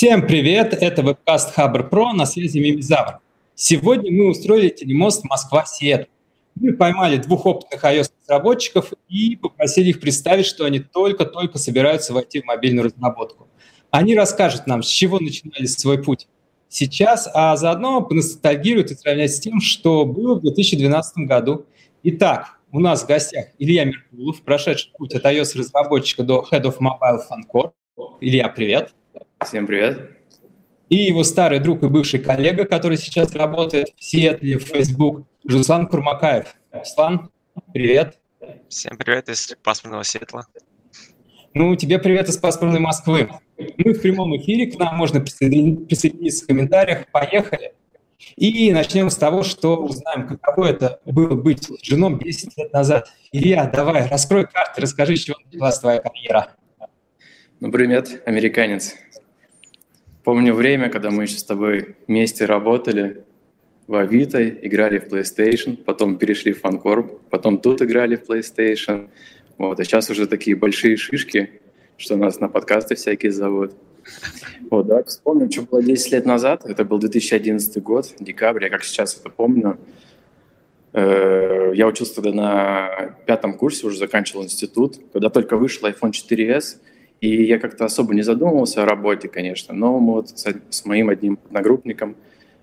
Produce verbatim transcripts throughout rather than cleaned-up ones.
Всем привет, это вебкаст Хабр Про, на связи Мимизавр. Сегодня мы устроили телемост Москва-Сиэтл. Мы поймали двух опытных iOS-разработчиков и попросили их представить, что они только-только собираются войти в мобильную разработку. Они расскажут нам, с чего начинали свой путь сейчас, а заодно поностальгируют и сравнять с тем, что было в две тысячи двенадцатом году. Итак, у нас в гостях Илья Меркулов, прошедший путь от iOS-разработчика до Head of Mobile FUNCORP. Илья, привет. Всем привет. И его старый друг и бывший коллега, который сейчас работает в Сиэтле, в Facebook, Руслан Курмакаев. Руслан, привет. Всем привет из пасмурного Сиэтла. Ну, тебе привет из пасмурной Москвы. Мы в прямом эфире, к нам можно присоединиться, присоединиться в комментариях. Поехали. И начнем с того, что узнаем, каково это было быть женом десять лет назад. Илья, давай, раскрой карты, расскажи, с чего началась твоя карьера. Ну, привет, американец. Помню время, когда мы еще с тобой вместе работали в Авито, играли в PlayStation, потом перешли в FunCorp, потом тут играли в PlayStation. Вот, а сейчас уже такие большие шишки, что нас на подкасты всякие зовут. Вот, да, вспомним, что было десять лет назад. Это был две тысячи одиннадцатый год, декабрь, я как сейчас это помню. Я учился тогда на пятом курсе, уже заканчивал институт. Когда только вышел айфон четыре эс, и я как-то особо не задумывался о работе, конечно, но мы вот с, с моим одним одногруппником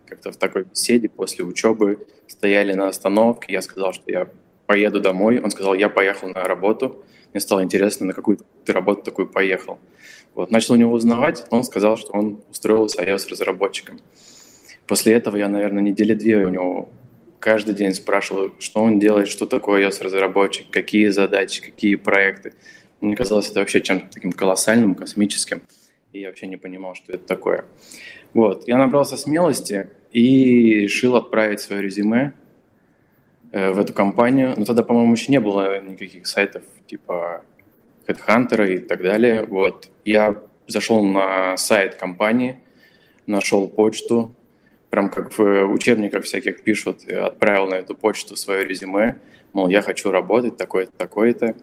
как-то в такой беседе после учебы стояли на остановке, я сказал, что я поеду домой, он сказал, я поехал на работу, мне стало интересно, на какую ты работу такую поехал. Вот, начал у него узнавать, он сказал, что он устроился iOS-разработчиком. После этого я, наверное, недели две у него каждый день спрашивал, что он делает, что такое iOS-разработчик, какие задачи, какие проекты. Мне казалось, это вообще чем-то таким колоссальным, космическим, и я вообще не понимал, что это такое. Вот, я набрался смелости и решил отправить свое резюме э, в эту компанию. Но тогда, по-моему, еще не было никаких сайтов типа HeadHunter и так далее. Вот, я зашел на сайт компании, нашел почту, прям как в учебниках всяких пишут, отправил на эту почту свое резюме, мол, я хочу работать, такое-то, такое-то.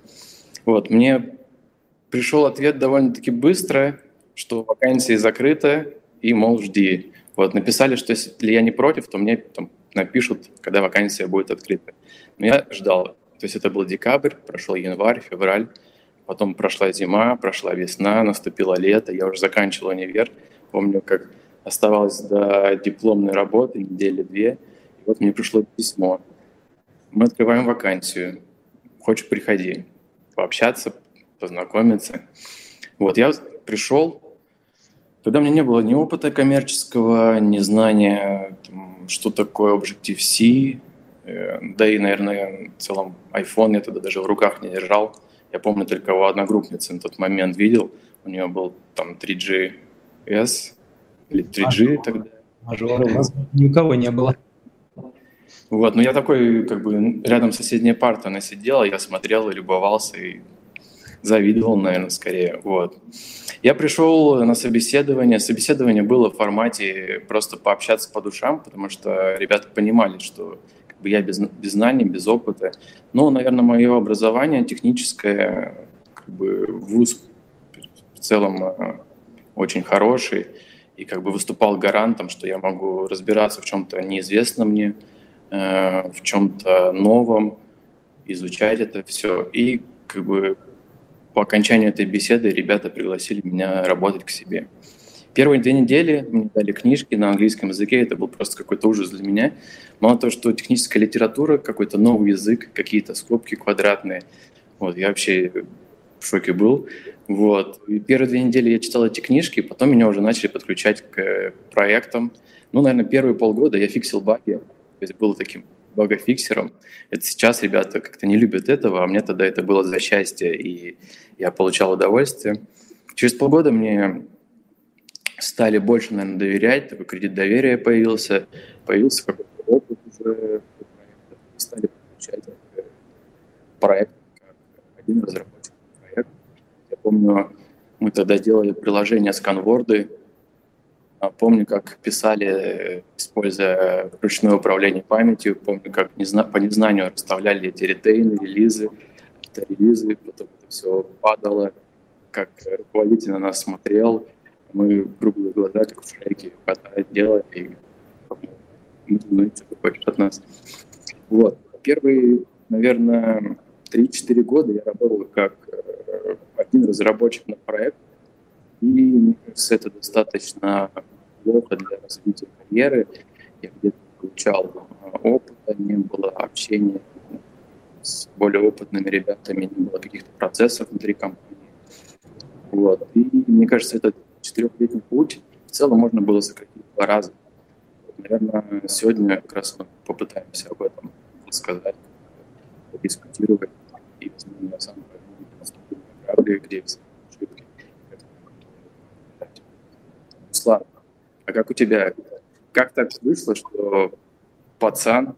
Вот, мне пришел ответ довольно-таки быстро, что вакансия закрыта, и, мол, жди. Вот, написали, что если я не против, то мне там напишут, когда вакансия будет открыта. Но я ждал. То есть это был декабрь, прошел январь, февраль, потом прошла зима, прошла весна, наступило лето, я уже заканчивал универ. Помню, как оставалось до дипломной работы недели-две, и вот мне пришло письмо. Мы открываем вакансию. Хочешь, приходи. Пообщаться, познакомиться. Вот, я пришел, тогда у меня не было ни опыта коммерческого, ни знания, там, что такое Objective-C, э, да и, наверное, в целом iPhone я тогда даже в руках не держал. Я помню, только у одногруппницы на тот момент видел, у нее был там три джи эс или три джи тогда. Мажор, у нас ни у кого не было. Вот, но я такой, как бы, рядом соседняя парта, она сидела, я смотрел и любовался, и завидовал, наверное, скорее, вот. Я пришел на собеседование, собеседование было в формате просто пообщаться по душам, потому что ребята понимали, что как бы, я без, без знаний, без опыта, но, наверное, мое образование техническое, как бы, вуз в целом очень хороший, и как бы выступал гарантом, что я могу разбираться в чем-то неизвестном мне, в чем-то новом, изучать это все. И как бы по окончанию этой беседы ребята пригласили меня работать к себе. Первые две недели мне дали книжки на английском языке, это был просто какой-то ужас для меня. Мало того, что техническая литература, какой-то новый язык, какие-то скобки квадратные. Вот, я вообще в шоке был. Вот. И первые две недели я читал эти книжки, потом меня уже начали подключать к проектам. Ну, наверное, первые полгода я фиксил баги. То есть был таким багофиксером. Это сейчас ребята как-то не любят этого, а мне тогда это было за счастье, и я получал удовольствие. Через полгода мне стали больше, наверное, доверять, такой кредит доверия появился, появился какой-то опыт уже, стали получать проект, как один разработчик проект. Я помню, мы тогда делали приложение сканворды. Помню, как писали, используя ручное управление памятью. Помню, как не зна- по незнанию расставляли эти ретейны, релизы, релизы, потом это все падало, как руководитель на нас смотрел, мы круглые глаза, как шарики, кота делали, и мы ну, что-то хочешь от нас. Вот. Первые, наверное, три-четыре года я работал как один разработчик на проект, и мне кажется, это достаточно плохо для развития карьеры. Я где-то получал опыта, не было общения с более опытными ребятами, не было каких-то процессов внутри компании. Вот. И мне кажется, этот четырехлетний путь в целом можно было сократить в два раза. Наверное, сегодня как раз мы попытаемся об этом рассказать, дискутировать и, возможно, на самом деле, наступить на грабли, где все ошибки. Руслан, а как у тебя? Как так вышло, что пацан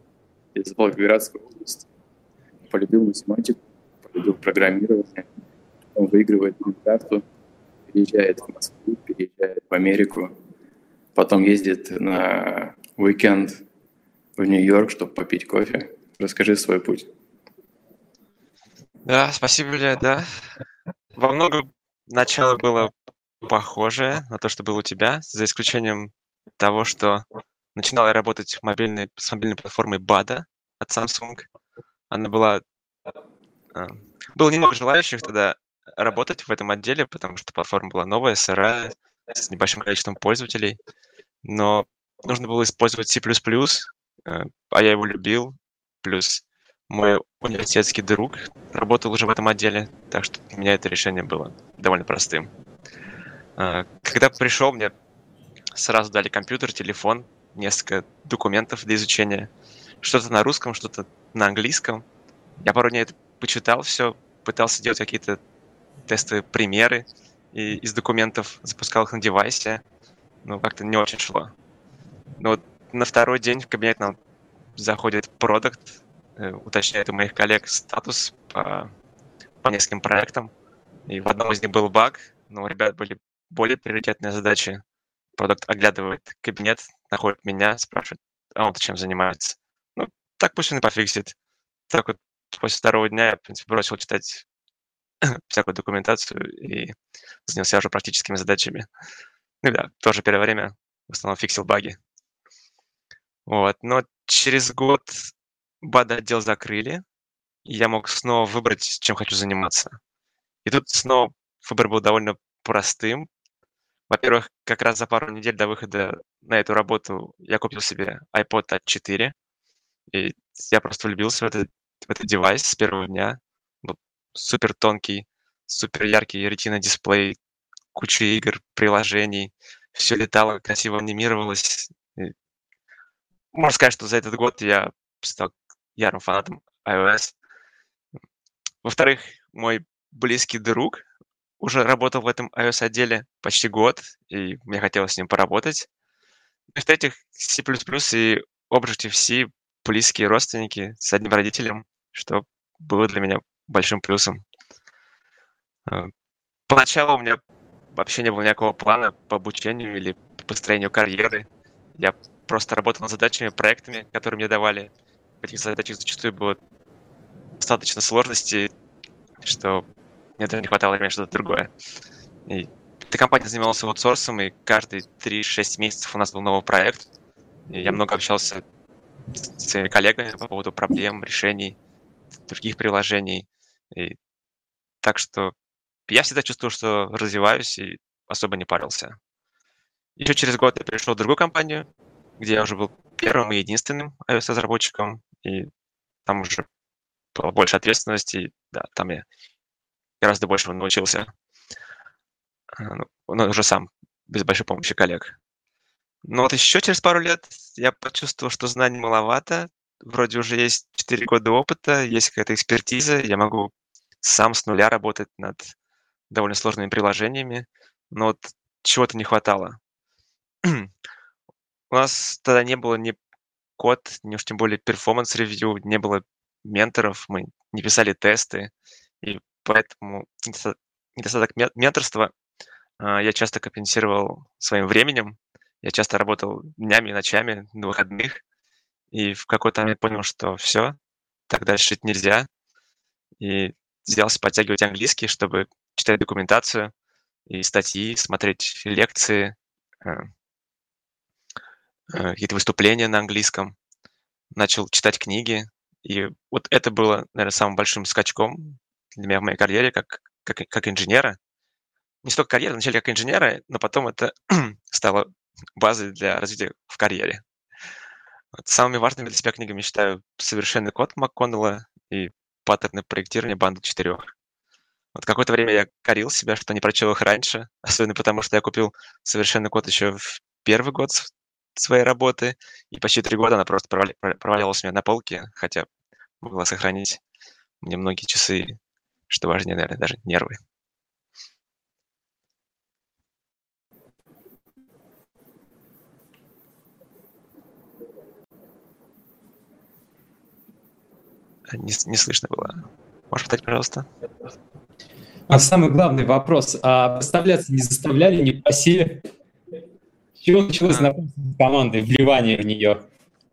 из Волгоградской области полюбил математику, полюбил программирование, он выигрывает карту, переезжает в Москву, переезжает в Америку, потом ездит на уикенд в Нью-Йорк, чтобы попить кофе. Расскажи свой путь. Да, спасибо, Илья, да. Во многом начало было похожее на то, что было у тебя, за исключением того, что начинала я работать мобильной, с мобильной платформой Bada от Samsung. Она была... Было немного желающих тогда работать в этом отделе, потому что платформа была новая, сырая, с небольшим количеством пользователей. Но нужно было использовать C++, а я его любил. Плюс мой университетский друг работал уже в этом отделе, так что для меня это решение было довольно простым. Когда пришел, мне сразу дали компьютер, телефон, несколько документов для изучения. Что-то на русском, что-то на английском. Я пару дней это почитал все, пытался делать какие-то тестовые примеры и из документов, запускал их на девайсе, но как-то не очень шло. Но вот на второй день в кабинет нам заходит продакт, уточняет у моих коллег статус по, по нескольким проектам. И в одном из них был баг, но у ребят были более приоритетные задачи. Продакт оглядывает кабинет, находит меня, спрашивает, а он-то чем занимается? Ну, так пусть он и пофиксит. Так вот, после второго дня я, в принципе, бросил читать всякую документацию и занялся уже практическими задачами. Ну да, тоже первое время в основном фиксил баги. Вот, но через год Bada отдел закрыли, и я мог снова выбрать, чем хочу заниматься. И тут снова выбор был довольно простым. Во-первых, как раз за пару недель до выхода на эту работу я купил себе iPod Touch четыре, и я просто влюбился в этот, в этот девайс с первого дня. Был супер тонкий, супер яркий Retina дисплей, куча игр, приложений, все летало, красиво анимировалось. И можно сказать, что за этот год я стал ярым фанатом iOS. Во-вторых, мой близкий друг уже работал в этом iOS-отделе почти год, и мне хотелось с ним поработать. И в-третьих, C++ и Objective-C близкие родственники с одним родителем, что было для меня большим плюсом. Поначалу у меня вообще не было никакого плана по обучению или по построению карьеры. Я просто работал над задачами, проектами, которые мне давали. В этих задачах зачастую было достаточно сложностей, что мне даже не хватало времени что-то другое. И эта компания занималась аутсорсом, и каждые три-шесть месяцев у нас был новый проект. И я много общался с своими коллегами по поводу проблем, решений, других приложений. И так что я всегда чувствовал, что развиваюсь, и особо не парился. Еще через год я перешел в другую компанию, где я уже был первым и единственным iOS-разработчиком, и там уже было больше ответственности, и да, там я гораздо большего научился, но уже сам, без большой помощи коллег. Но вот еще через пару лет я почувствовал, что знаний маловато, вроде уже есть четыре года опыта, есть какая-то экспертиза, я могу сам с нуля работать над довольно сложными приложениями, но вот чего-то не хватало. У нас тогда не было ни код, ни уж тем более перформанс-ревью, не было менторов, мы не писали тесты, и поэтому недостаток менторства я часто компенсировал своим временем, я часто работал днями и ночами на выходных, и в какой-то момент понял, что все, так дальше жить нельзя, и взялся подтягивать английский, чтобы читать документацию, и статьи, смотреть лекции, какие-то выступления на английском, начал читать книги. И вот это было, наверное, самым большим скачком для меня в моей карьере как, как, как инженера. Не столько карьера, вначале как инженера, но потом это стало базой для развития в карьере. Вот, самыми важными для себя книгами, я считаю, «Совершенный код» МакКоннелла и «Паттерны проектирования банды четырех». Вот какое-то время я корил себя, что не прочел их раньше, особенно потому, что я купил «Совершенный код» еще в первый год своей работы, и почти три года она просто провали, провалилась у меня на полке, хотя могла сохранить мне многие часы, что важнее, наверное, даже нервы. Не, не слышно было. Можешь повторить, пожалуйста? А самый главный вопрос. А представляться не заставляли, не просили? С чего началось знакомство с командой, вливание в нее?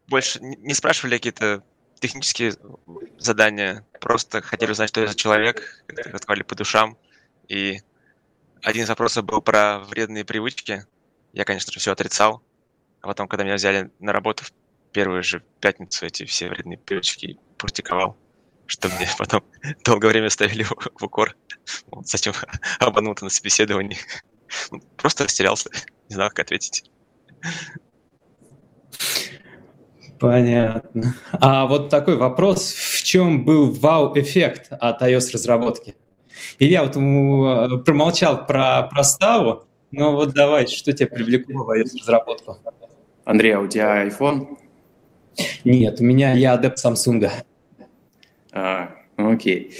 Больше не спрашивали какие-то технические задания, просто хотели узнать, что я за человек, рассказали по душам. И один из вопросов был про вредные привычки. Я, конечно же, все отрицал. А потом, когда меня взяли на работу в первую же пятницу, эти все вредные привычки практиковал, что мне потом долгое время ставили в укор. Вот, зачем обмануто на собеседовании? Просто растерялся, не знал, как ответить. Понятно. А вот такой вопрос. В чем был вау-эффект от iOS-разработки? Илья вот промолчал про проставу, но вот давай, что тебя привлекло в iOS-разработку? Андрей, а у тебя iPhone? Нет, у меня я адепт Samsung. А, окей.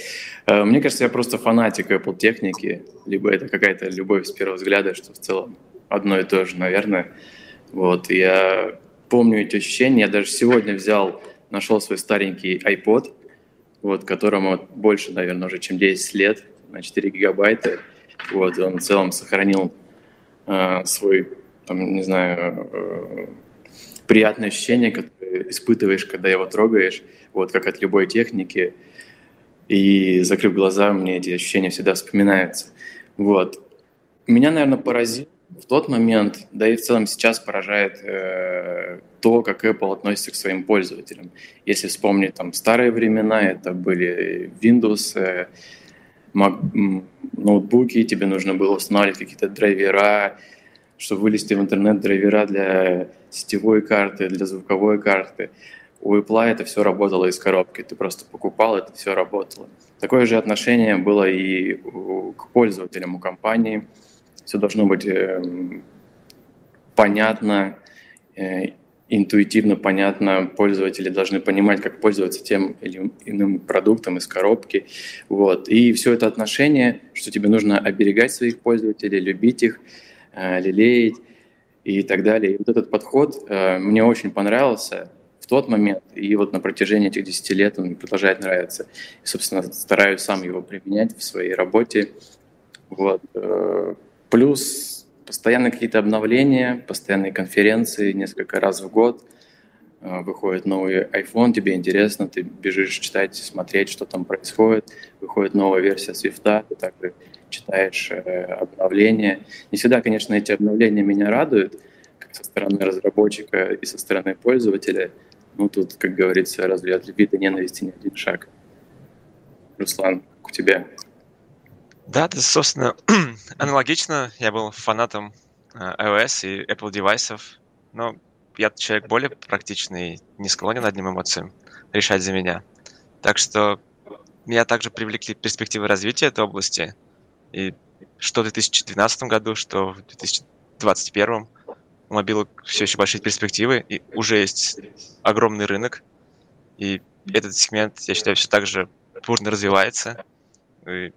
Мне кажется, я просто фанатик Apple техники, либо это какая-то любовь с первого взгляда, что в целом одно и то же, наверное. Вот, я помню эти ощущения. Я даже сегодня взял, нашел свой старенький iPod, вот, которому больше, наверное, уже чем десять лет, на четыре гигабайта. Вот, он в целом сохранил э, свой, там, не знаю, э, приятное ощущение, которое испытываешь, когда его трогаешь, вот, как от любой техники. И, закрыв глаза, мне эти ощущения всегда вспоминаются. Вот. Меня, наверное, поразило в тот момент, да и в целом сейчас поражает э, то, как Apple относится к своим пользователям. Если вспомнить там старые времена, это были Windows, э, Mac, ноутбуки, тебе нужно было устанавливать какие-то драйвера, чтобы вылезти в интернет, драйвера для сетевой карты, для звуковой карты. У Apple это все работало из коробки. Ты просто покупал, это все работало. Такое же отношение было и к пользователям, у компании. Все должно быть э, понятно, э, интуитивно понятно. Пользователи должны понимать, как пользоваться тем или иным продуктом из коробки. Вот. И все это отношение, что тебе нужно оберегать своих пользователей, любить их, лелеять и так далее. И вот этот подход э, мне очень понравился в тот момент, и вот на протяжении этих десяти лет он продолжает нравиться. И, собственно, стараюсь сам его применять в своей работе. Вот. Э, плюс постоянно какие-то обновления, постоянные конференции, несколько раз в год э, выходит новый iPhone, тебе интересно, ты бежишь читать, смотреть, что там происходит, выходит новая версия Swift, и так далее. Читаешь э, обновления. Не всегда, конечно, эти обновления меня радуют, как со стороны разработчика и со стороны пользователя. Ну, тут, как говорится, разве от любви до ненависти не один шаг. Руслан, у тебя? Да, это, собственно, аналогично. Я был фанатом iOS и Apple девайсов, но я человек более практичный, не склонен одним эмоциям решать за меня. Так что меня также привлекли перспективы развития этой области. И что в две тысячи двенадцатом году, что в две тысячи двадцать первом у мобилок все еще большие перспективы, и уже есть огромный рынок, и этот сегмент, я считаю, все так же бурно развивается. И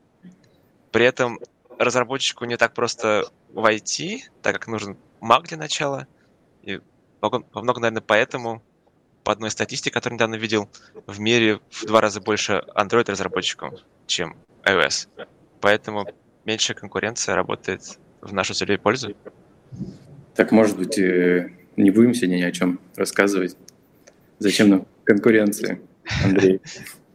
при этом разработчику не так просто войти, так как нужен Mac для начала, и во многом, наверное, поэтому, по одной статистике, которую недавно видел, в мире в два раза больше Android-разработчиков, чем iOS. Поэтому меньше конкуренция работает в нашу цель и пользу. Так, может быть, не будем сегодня ни о чем рассказывать? Зачем нам конкуренция, Андрей?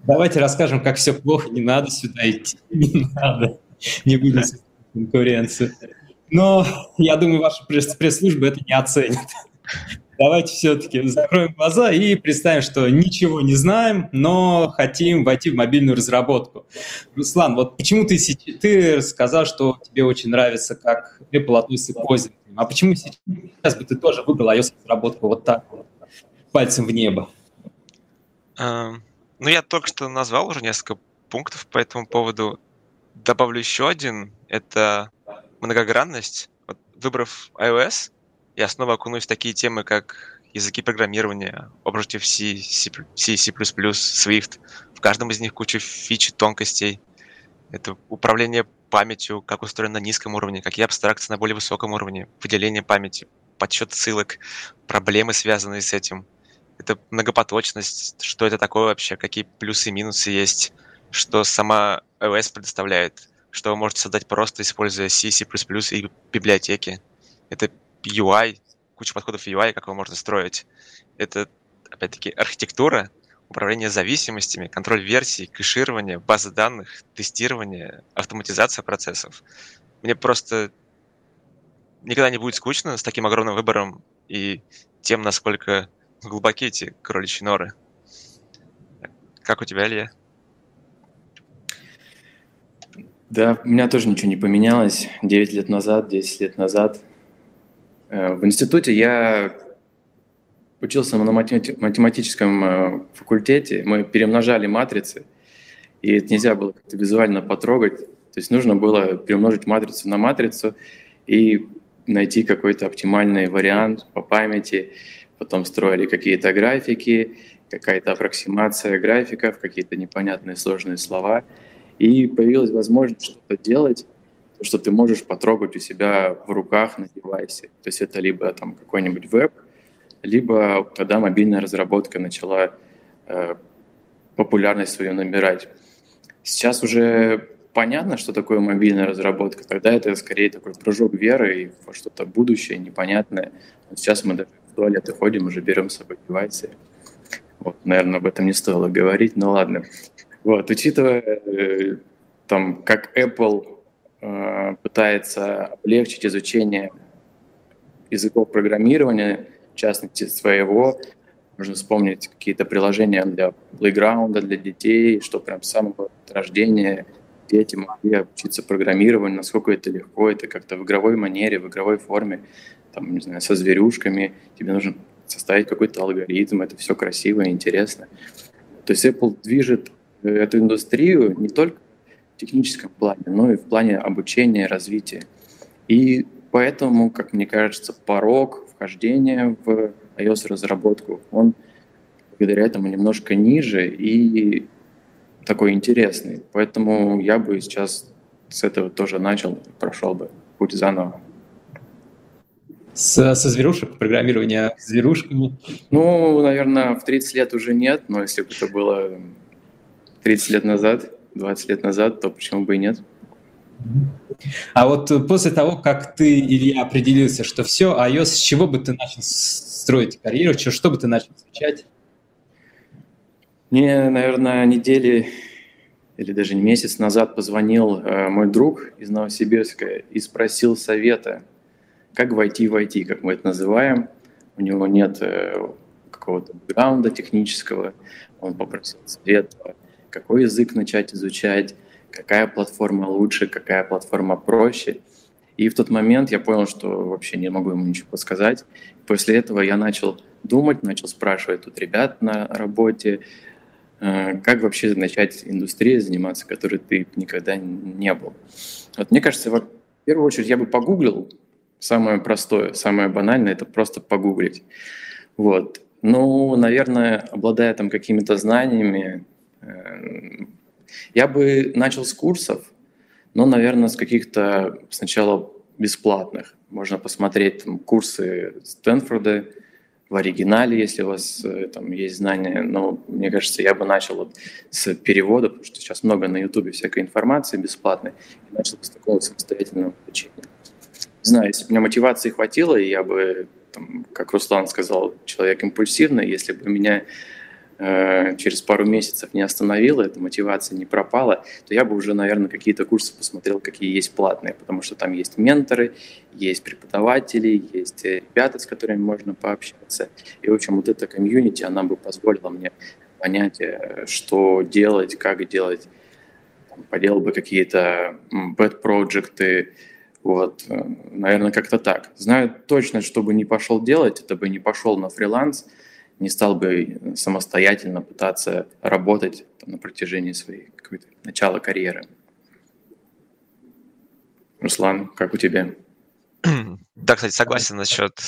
Давайте расскажем, как все плохо, не надо сюда идти, не надо. Не будем конкуренцию. Но я думаю, ваша пресс-служба это не оценит. Давайте все-таки закроем глаза и представим, что ничего не знаем, но хотим войти в мобильную разработку. Руслан, вот почему ты, ты рассказал, что тебе очень нравится, как Apple относится к пользователям, а почему сейчас бы ты тоже выбрал iOS-разработку вот так вот, пальцем в небо? А, ну, я только что назвал уже несколько пунктов по этому поводу. Добавлю еще один – это многогранность. Вот, выбрав iOS, я снова окунусь в такие темы, как языки программирования, Objective-C, C++, C++, Swift. В каждом из них куча фич и тонкостей. Это управление памятью, как устроено на низком уровне, какие абстракции на более высоком уровне, выделение памяти, подсчет ссылок, проблемы, связанные с этим. Это многопоточность, что это такое вообще, какие плюсы и минусы есть, что сама iOS предоставляет, что вы можете создать просто, используя C, C++ и библиотеки. Это ю ай, куча подходов ю ай, как его можно строить. Это, опять-таки, архитектура, управление зависимостями, контроль версий, кэширование, базы данных, тестирование, автоматизация процессов. Мне просто никогда не будет скучно с таким огромным выбором и тем, насколько глубокие эти кроличьи норы. Как у тебя, Илья? Да, у меня тоже ничего не поменялось. Девять лет назад, десять лет назад. В институте я учился на математическом факультете. Мы перемножали матрицы, и это нельзя было как-то визуально потрогать. То есть нужно было перемножить матрицу на матрицу и найти какой-то оптимальный вариант по памяти. Потом строили какие-то графики, какая-то аппроксимация графиков, какие-то непонятные сложные слова. И появилась возможность что-то делать, что ты можешь потрогать у себя в руках на девайсе. То есть это либо там какой-нибудь веб, либо когда мобильная разработка начала э, популярность свою набирать. Сейчас уже понятно, что такое мобильная разработка. Тогда это скорее такой прыжок веры и во что-то будущее непонятное. Вот сейчас мы даже в туалеты ходим, уже берем с собой девайсы. Вот, наверное, об этом не стоило говорить, но ладно. Вот, учитывая, э, там, как Apple э, пытается облегчить изучение языков программирования, в частности своего, можно вспомнить какие-то приложения для плейграунда, для детей, что прям с самого рождения дети могли обучиться программированию, насколько это легко, это как-то в игровой манере, в игровой форме, там, не знаю, со зверюшками, тебе нужно составить какой-то алгоритм, это все красиво и интересно. То есть Apple движет эту индустрию не только в техническом плане, но и в плане обучения, развития. И поэтому, как мне кажется, порог вхождения в iOS-разработку, он благодаря этому немножко ниже и такой интересный. Поэтому я бы сейчас с этого тоже начал, прошел бы путь заново. Со, со зверушек, программирование зверушками? Ну, наверное, в тридцать лет уже нет, но если бы это было тридцать лет назад, двадцать лет назад, то почему бы и нет? А вот после того, как ты, Илья, определился, что все, iOS, с чего бы ты начал строить карьеру, что бы ты начал изучать? Мне, наверное, недели или даже месяц назад позвонил мой друг из Новосибирска и спросил совета, как войти в ай ти, как мы это называем. У него нет какого-то бэкграунда технического. Он попросил совета, какой язык начать изучать, какая платформа лучше, какая платформа проще. И в тот момент я понял, что вообще не могу ему ничего подсказать. После этого я начал думать, начал спрашивать тут ребят на работе, как вообще начать индустрией заниматься, которой ты никогда не был. Вот мне кажется, в первую очередь я бы погуглил. Самое простое, самое банальное – это просто погуглить. Вот. Ну, наверное, обладая там какими-то знаниями, я бы начал с курсов, но, наверное, с каких-то сначала бесплатных. Можно посмотреть там, курсы Стэнфорда в оригинале, если у вас там есть знания. Но, мне кажется, я бы начал вот с перевода, потому что сейчас много на Ютубе всякой информации бесплатной. И начал с такого самостоятельного обучения. Не знаю, если бы у меня мотивации хватило, и я бы, там, как Руслан сказал, человек импульсивный, если бы меня через пару месяцев не остановила, эта мотивация не пропала, то я бы уже, наверное, какие-то курсы посмотрел, какие есть платные, потому что там есть менторы, есть преподаватели, есть ребята, с которыми можно пообщаться. И, в общем, вот эта комьюнити, она бы позволила мне понять, что делать, как делать, там, поделал бы какие-то бэт-проджекты, вот, наверное, как-то так. Знаю точно, что бы не пошел делать, это бы не пошел на фриланс, не стал бы самостоятельно пытаться работать там, на протяжении своей какой-то начала карьеры. Руслан, как у тебя? Да, кстати, согласен насчет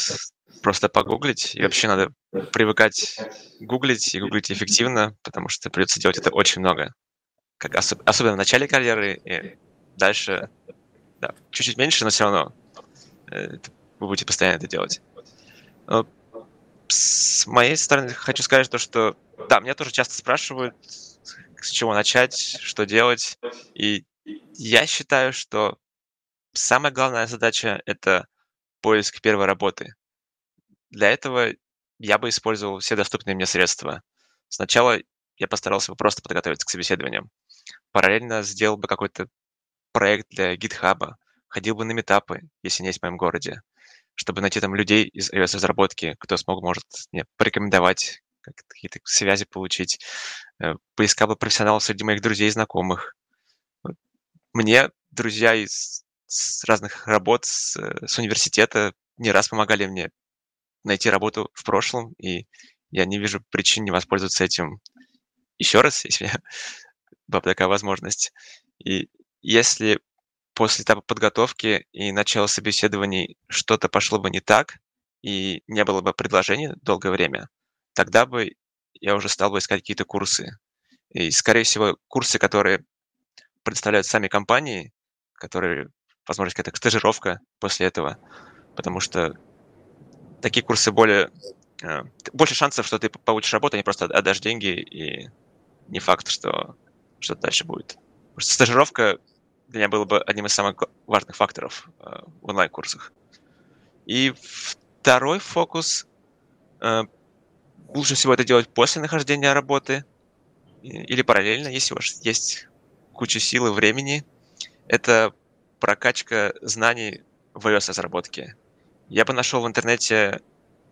просто погуглить. И вообще надо привыкать гуглить и гуглить эффективно, потому что придется делать это очень много. Как особ- особенно в начале карьеры и дальше. Да, чуть-чуть меньше, но все равно вы будете постоянно это делать. Но с моей стороны хочу сказать, то, что да, меня тоже часто спрашивают, с чего начать, что делать. И я считаю, что самая главная задача – это поиск первой работы. Для этого я бы использовал все доступные мне средства. Сначала я постарался бы просто подготовиться к собеседованиям. Параллельно сделал бы какой-то проект для GitHub, ходил бы на митапы, если не есть в моем городе, чтобы найти там людей из iOS-разработки, кто смог, может мне порекомендовать, какие-то связи получить. Поискал бы профессионалов среди моих друзей и знакомых. Мне друзья из разных работ, с университета не раз помогали мне найти работу в прошлом, и я не вижу причин не воспользоваться этим еще раз, если у меня была такая возможность. И если после этапа подготовки и начала собеседований что-то пошло бы не так, и не было бы предложений долгое время, тогда бы я уже стал бы искать какие-то курсы. И, скорее всего, курсы, которые предоставляют сами компании, которые, возможно, какая-то стажировка после этого, потому что такие курсы более... Больше шансов, что ты получишь работу, а не просто отдашь деньги, и не факт, что что-то дальше будет. Потому что стажировка... для меня было бы одним из самых важных факторов э, в онлайн-курсах. И второй фокус. Э, лучше всего это делать после нахождения работы или параллельно, если у вас есть куча сил и времени. Это прокачка знаний в iOS-разработке. Я бы нашел в интернете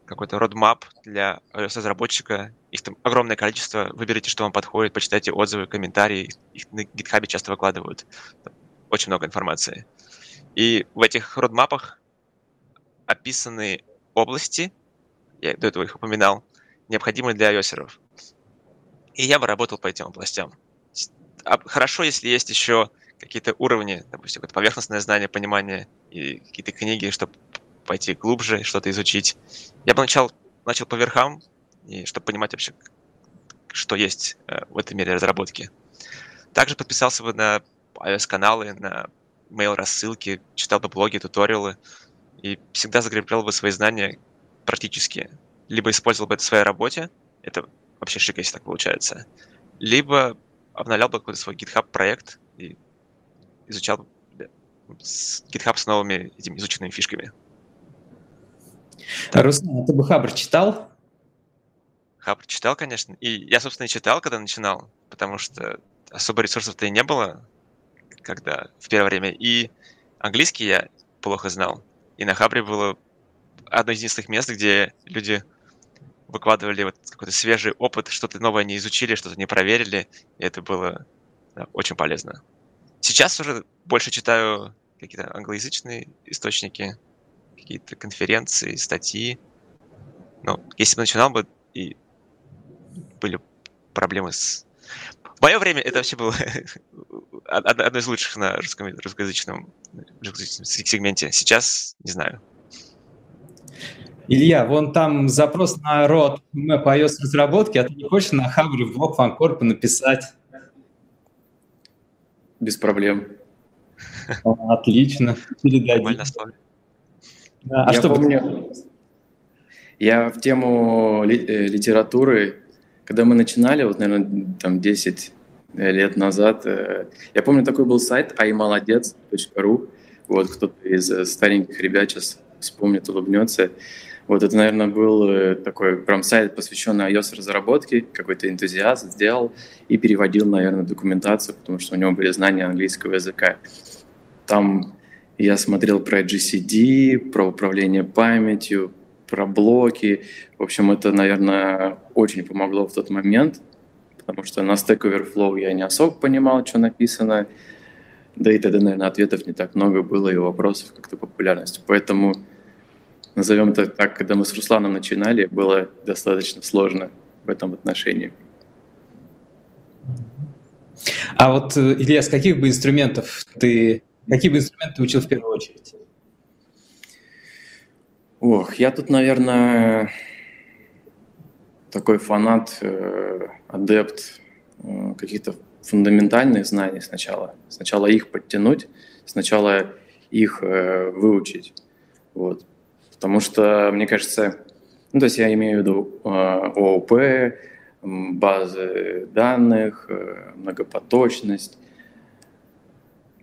какой-то roadmap для iOS-разработчика. Их там огромное количество. Выберите, что вам подходит, почитайте отзывы, комментарии. Их на GitHub часто выкладывают. Очень много информации. И в этих roadmap'ах описаны области, я до этого их упоминал, необходимые для iOS-еров. И я бы работал по этим областям. Хорошо, если есть еще какие-то уровни, допустим, поверхностное знание, понимание, и какие-то книги, чтобы пойти глубже, что-то изучить. Я бы начал, начал по верхам, и чтобы понимать вообще, что есть в этом мире разработки. Также подписался бы на iOS-каналы, на mail-рассылки, читал бы блоги, туториалы и всегда закреплял бы свои знания практически. Либо использовал бы это в своей работе, это вообще шик, если так получается, либо обновлял бы какой-то свой GitHub-проект и изучал бы GitHub с новыми этими изученными фишками. Так. Руслан, а ты бы Хабр читал? Хабр читал, конечно. И я, собственно, и читал, когда начинал, потому что особо ресурсов-то и не было, когда в первое время. И английский я плохо знал. И на Хабре было одно из единственных мест, где люди выкладывали вот какой-то свежий опыт, что-то новое не изучили, что-то не проверили. И это было, да, очень полезно. Сейчас уже больше читаю какие-то англоязычные источники, какие-то конференции, статьи. Но если бы начинал бы, и были проблемы с... В мое время это вообще было одно из лучших на русском, русскоязычном, русскоязычном сегменте. Сейчас не знаю. Илья, вон там запрос на род по iOS-разработке, а ты не хочешь на Хабре в блог FunCorp написать? Без проблем. Отлично. Передадим. Да, а я, что помню, я в тему литературы, когда мы начинали, вот, наверное, там десять лет назад, я помню, такой был сайт ай молодец точка ру. Вот кто-то из стареньких ребят сейчас вспомнит, улыбнется. Вот это, наверное, был такой прям сайт, посвященный iOS-разработке, какой-то энтузиаст сделал и переводил, наверное, документацию, потому что у него были знания английского языка. Там я смотрел про джи си ди, про управление памятью, про блоки. В общем, это, наверное, очень помогло в тот момент, потому что на Stack Overflow я не особо понимал, что написано. Да и тогда, наверное, ответов не так много было и вопросов как-то популярности. Поэтому, назовем это так, когда мы с Русланом начинали, было достаточно сложно в этом отношении. А вот, Илья, с каких бы инструментов ты, какие бы инструменты ты учил в первую очередь? Ох, я тут, наверное, такой фанат, адепт каких-то фундаментальных знаний сначала. Сначала их подтянуть, сначала их выучить. Вот. Потому что, мне кажется, ну, то есть я имею в виду ООП, базы данных, многопоточность,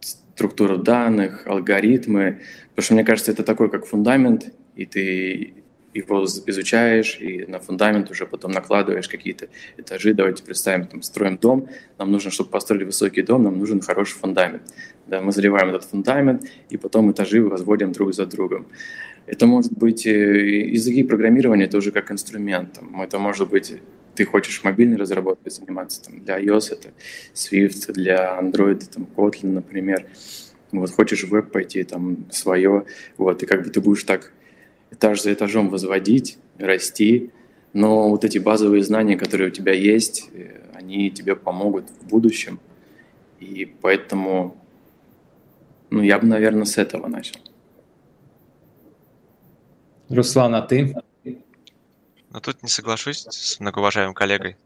структуру данных, алгоритмы. Потому что, мне кажется, это такой, как фундамент, и ты его изучаешь, и на фундамент уже потом накладываешь какие-то этажи. Давайте представим, там, строим дом, нам нужно, чтобы построили высокий дом, нам нужен хороший фундамент. Да, мы заливаем этот фундамент, и потом этажи возводим друг за другом. Это может быть языки программирования, это уже как инструмент. Там, это может быть, ты хочешь мобильной разработкой заниматься, там, для iOS это Swift, для Android, там, Kotlin, например. Вот, хочешь в веб пойти, там, свое, вот, и как бы ты будешь так этаж за этажом возводить, расти, но вот эти базовые знания, которые у тебя есть, они тебе помогут в будущем, и поэтому, ну, я бы, наверное, с этого начал. Руслан, а ты? Ну, тут не соглашусь с многоуважаемым коллегой.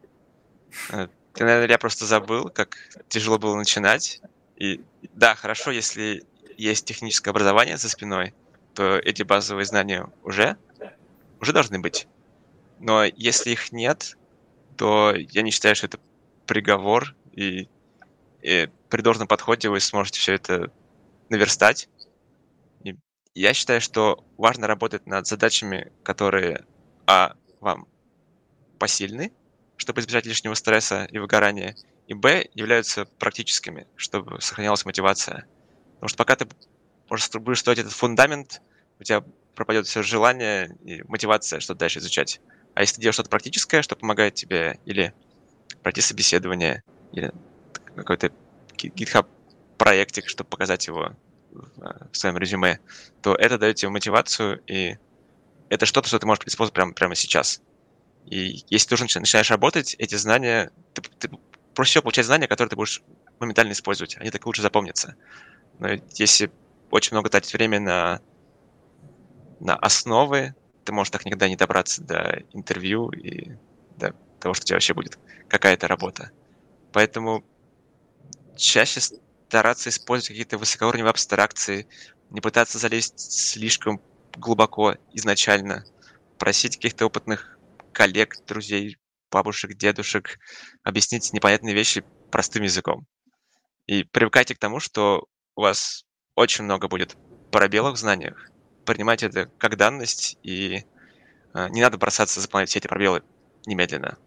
Ты, наверное, я просто забыл, как тяжело было начинать, и да, хорошо, если есть техническое образование за спиной, то эти базовые знания уже, уже должны быть. Но если их нет, то я не считаю, что это приговор, и, и при должном подходе вы сможете все это наверстать. И я считаю, что важно работать над задачами, которые а, вам посильны, чтобы избежать лишнего стресса и выгорания, и б, являются практическими, чтобы сохранялась мотивация. Потому что пока ты может, будешь строить этот фундамент, у тебя пропадет все желание и мотивация что-то дальше изучать. А если ты делаешь что-то практическое, что помогает тебе или пройти собеседование, или какой-то GitHub проектик, чтобы показать его в своем резюме, то это дает тебе мотивацию, и это что-то, что ты можешь использовать прямо, прямо сейчас. И если ты уже начинаешь работать, эти знания, ты, ты проще всего получать знания, которые ты будешь моментально использовать, они так лучше запомнятся. Но если очень много тратить время на, на основы, ты можешь так никогда не добраться до интервью и до того, что у тебя вообще будет какая-то работа. Поэтому чаще стараться использовать какие-то высокоуровневые абстракции, не пытаться залезть слишком глубоко изначально, просить каких-то опытных коллег, друзей, бабушек, дедушек, объяснить непонятные вещи простым языком. И привыкайте к тому, что у вас очень много будет пробелов в знаниях. Принимайте это как данность, и э, не надо бросаться заполнять все эти пробелы немедленно.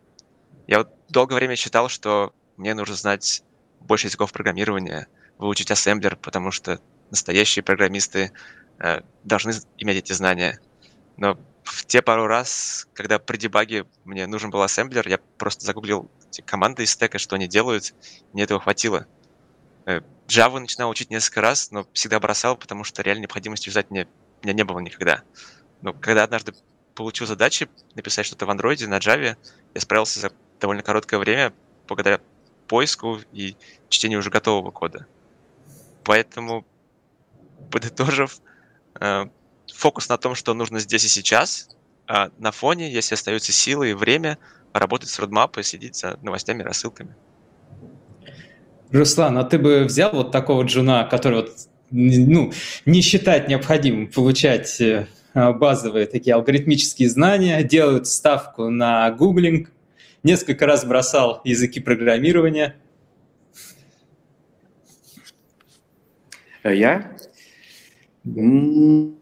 Я вот долгое время считал, что мне нужно знать больше языков программирования, выучить ассемблер, потому что настоящие программисты э, должны иметь эти знания. Но в те пару раз, когда при дебаге мне нужен был ассемблер, я просто загуглил эти команды из стека, что они делают, мне этого хватило. Java начинал учить несколько раз, но всегда бросал, потому что реальной необходимости ждать мне, меня не было никогда. Но когда однажды получил задачи написать что-то в Android, на Java, я справился за довольно короткое время благодаря поиску и чтению уже готового кода. Поэтому, подытожив, фокус на том, что нужно здесь и сейчас, а на фоне, если остаются силы и время, работать с roadmap и следить за новостями и рассылками. Руслан, а ты бы взял вот такого джуна, который вот, ну, не считает необходимым получать базовые такие алгоритмические знания, делает ставку на гуглинг, несколько раз бросал языки программирования? Я? Ну,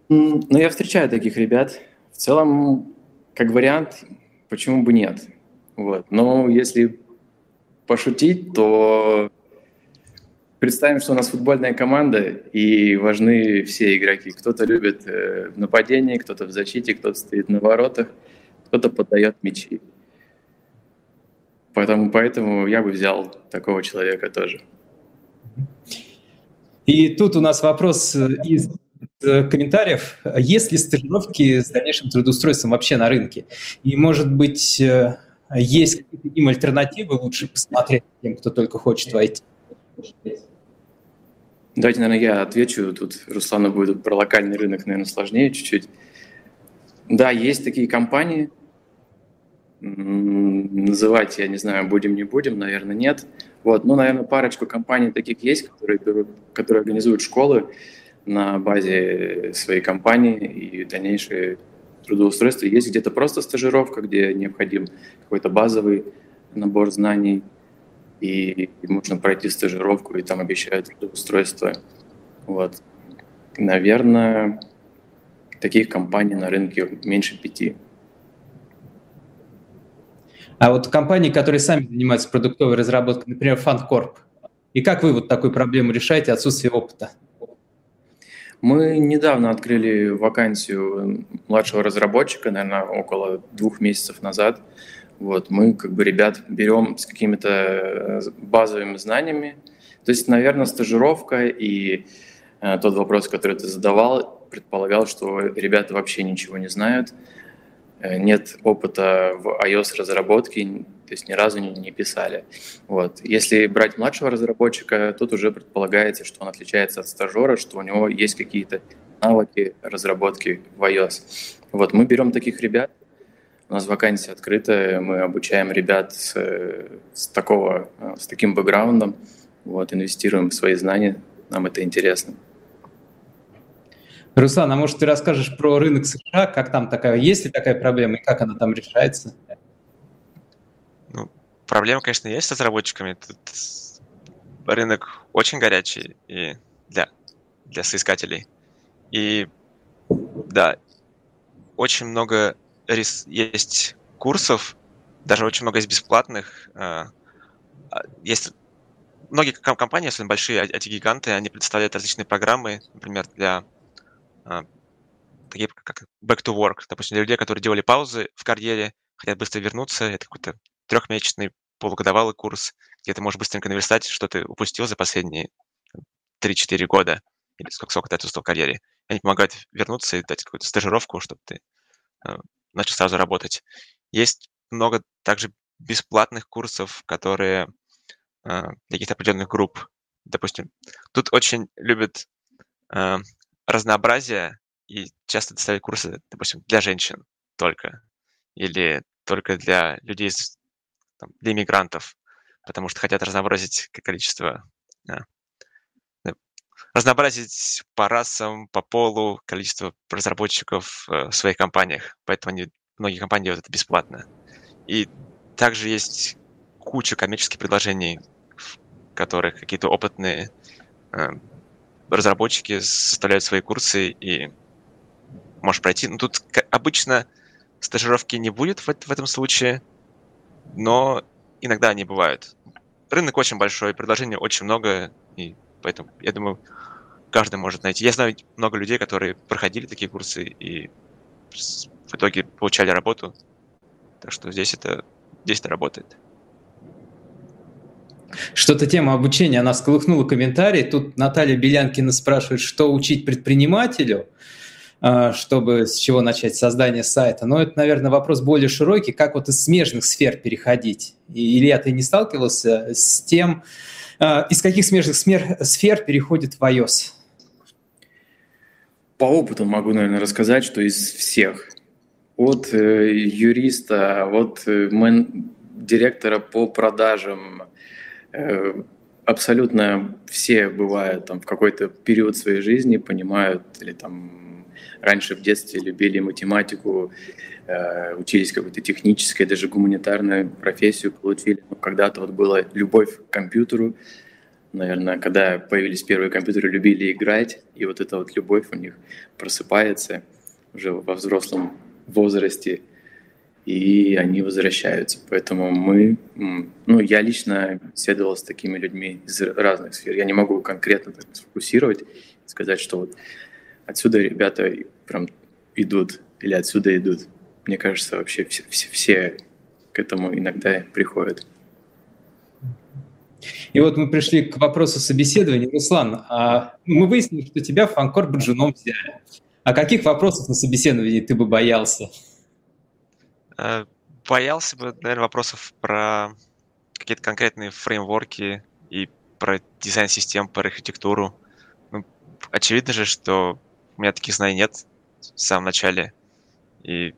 я встречаю таких ребят В целом, как вариант, почему бы нет? Вот. Но если пошутить, то представим, что у нас футбольная команда, и важны все игроки. Кто-то любит в нападении, кто-то в защите, кто-то стоит на воротах, кто-то поддает мячи. Поэтому, поэтому я бы взял такого человека тоже. И тут у нас вопрос из комментариев. Есть ли стажировки с дальнейшим трудоустройством вообще на рынке? И, может быть, есть какие-то им альтернативы? Лучше посмотреть тем, кто только хочет войти. Давайте, наверное, я отвечу. Тут Руслану будет про локальный рынок, наверное, сложнее чуть-чуть. Да, есть такие компании. Называть, я не знаю, будем, не будем, наверное, нет. Вот. Ну, наверное, парочку компаний таких есть, которые, которые организуют школы на базе своей компании, и дальнейшее трудоустройство. Есть где-то просто стажировка, где необходим какой-то базовый набор знаний, и можно пройти стажировку, и там обещают трудоустройство. Вот. Наверное, таких компаний на рынке меньше пяти. А вот компании, которые сами занимаются продуктовой разработкой, например, FunCorp, и как вы вот такую проблему решаете, отсутствие опыта? Мы недавно открыли вакансию младшего разработчика, наверное, около двух месяцев назад. Вот, мы как бы ребят берем с какими-то базовыми знаниями. То есть, наверное, стажировка и э, тот вопрос, который ты задавал, предполагал, что ребята вообще ничего не знают. Нет опыта в iOS-разработке, то есть ни разу не, не писали. Вот. Если брать младшего разработчика, тут уже предполагается, что он отличается от стажера, что у него есть какие-то навыки разработки в iOS. Вот. Мы берем таких ребят, у нас вакансия открыта, мы обучаем ребят с, с, такого, с таким бэкграундом, вот, инвестируем в свои знания, нам это интересно. Руслан, а может, ты расскажешь про рынок США, как там такая, есть ли такая проблема и как она там решается? Ну, проблема, конечно, есть с разработчиками. Тут рынок очень горячий и для, для соискателей. И да, очень много рис, есть курсов, даже очень много из бесплатных. Есть многие компании, особенно большие ай ти-гиганты, они предоставляют различные программы, например, для такие как back to work, допустим, для людей, которые делали паузы в карьере, хотят быстро вернуться, это какой-то трехмесячный полугодовалый курс, где ты можешь быстренько наверстать, что ты упустил за последние три-четыре года, или сколько, сколько ты отсутствовал в карьере. Они помогают вернуться и дать какую-то стажировку, чтобы ты э, начал сразу работать. Есть много также бесплатных курсов, которые э, для каких-то определенных групп, допустим. Тут очень любят... Э, разнообразие, и часто доставят курсы, допустим, для женщин только, или только для людей, там, для иммигрантов, потому что хотят разнообразить количество, да, разнообразить по расам, по полу количество разработчиков в своих компаниях, поэтому они, многие компании делают это бесплатно. И также есть куча коммерческих предложений, в которых какие-то опытные разработчики составляют свои курсы, и можешь пройти. Ну, тут обычно стажировки не будет в, в этом случае, но иногда они бывают. Рынок очень большой, предложений очень много, и поэтому, я думаю, каждый может найти. Я знаю много людей, которые проходили такие курсы и в итоге получали работу. Так что здесь это, здесь это работает. Что-то тема обучения, она всколыхнула комментарий. Тут Наталья Белянкина спрашивает, что учить предпринимателю, чтобы с чего начать создание сайта. Но это, наверное, вопрос более широкий, как вот из смежных сфер переходить. И, Илья, ты не сталкивался с тем, из каких смежных сфер, сфер переходит в iOS? По опыту могу, наверное, рассказать, что из всех. От э, юриста, от э, мен- директора по продажам, абсолютно все бывают там в какой-то период своей жизни, понимают, или там раньше в детстве любили математику, учились какой-то технической, даже гуманитарную профессию получили. Но когда-то вот была любовь к компьютеру, наверное, когда появились первые компьютеры, любили играть, и вот эта вот любовь у них просыпается уже во взрослом возрасте, и они возвращаются. Поэтому мы, ну, я лично беседовал с такими людьми из разных сфер. Я не могу конкретно так сфокусировать, сказать, что вот отсюда ребята прям идут или отсюда идут. Мне кажется, вообще все, все, все к этому иногда приходят. И вот мы пришли к вопросу собеседования. Руслан, а мы выяснили, что тебя в FunCorp Джуном взяли. А каких вопросов на собеседовании ты бы боялся? Боялся бы, наверное, вопросов про какие-то конкретные фреймворки и про дизайн систем, про архитектуру. Ну, очевидно же, что у меня таких знаний нет в самом начале. И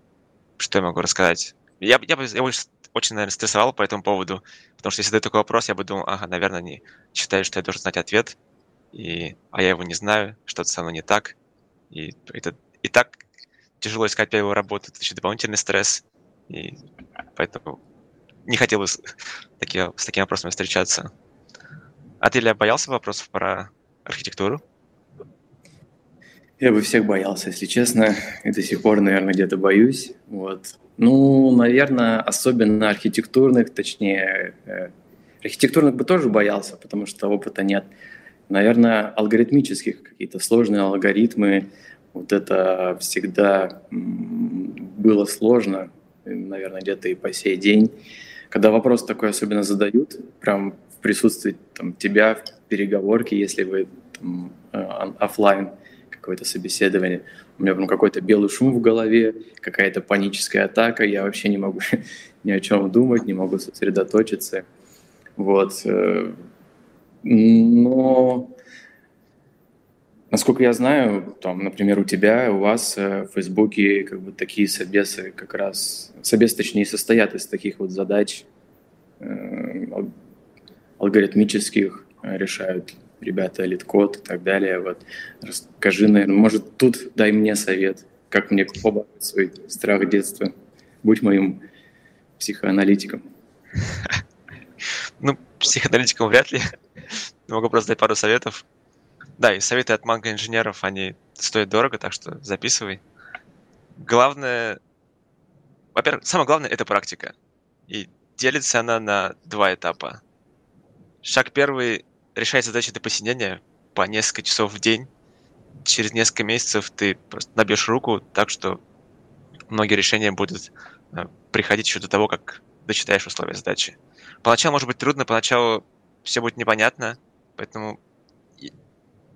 что я могу рассказать? Я, я, я очень, наверное, стрессовал по этому поводу, потому что если задают такой вопрос, я бы думал, ага, наверное, они считают, что я должен знать ответ, и, а я его не знаю, что-то со мной не так. И, это, и так тяжело искать его работу, это еще дополнительный стресс. И поэтому не хотел бы с, таки, с такими вопросами встречаться. А ты, Илья, боялся вопросов про архитектуру? Я бы всех боялся, если честно. И до сих пор, наверное, где-то боюсь. Вот. Ну, наверное, особенно архитектурных, точнее, э, архитектурных бы тоже боялся, потому что опыта нет. Наверное, алгоритмических, какие-то сложные алгоритмы. Вот это всегда было сложно. Наверное, где-то и по сей день. Когда вопрос такой особенно задают, прям в присутствии там, тебя, в переговорке, если вы там, офлайн какое-то собеседование, у меня прям какой-то белый шум в голове, какая-то паническая атака, я вообще не могу ни о чем думать, не могу сосредоточиться. Вот. Но... Насколько я знаю, там, например, у тебя, у вас в Фейсбуке как бы такие собесы как раз... Собесы, точнее, состоят из таких вот задач э, алгоритмических, решают ребята лид-код и так далее. Вот. Расскажи, наверное, может, тут дай мне совет, как мне побороть свой страх детства. Будь моим психоаналитиком. Ну, психоаналитиком вряд ли. Могу просто дать пару советов. Да, и советы от манго-инженеров, они стоят дорого, так что записывай. Главное, во-первых, самое главное – это практика. И делится она на два этапа. Шаг первый – решать задачи до посинения по несколько часов в день. Через несколько месяцев ты просто набьешь руку, так что многие решения будут приходить еще до того, как дочитаешь условия задачи. Поначалу может быть трудно, поначалу все будет непонятно, поэтому...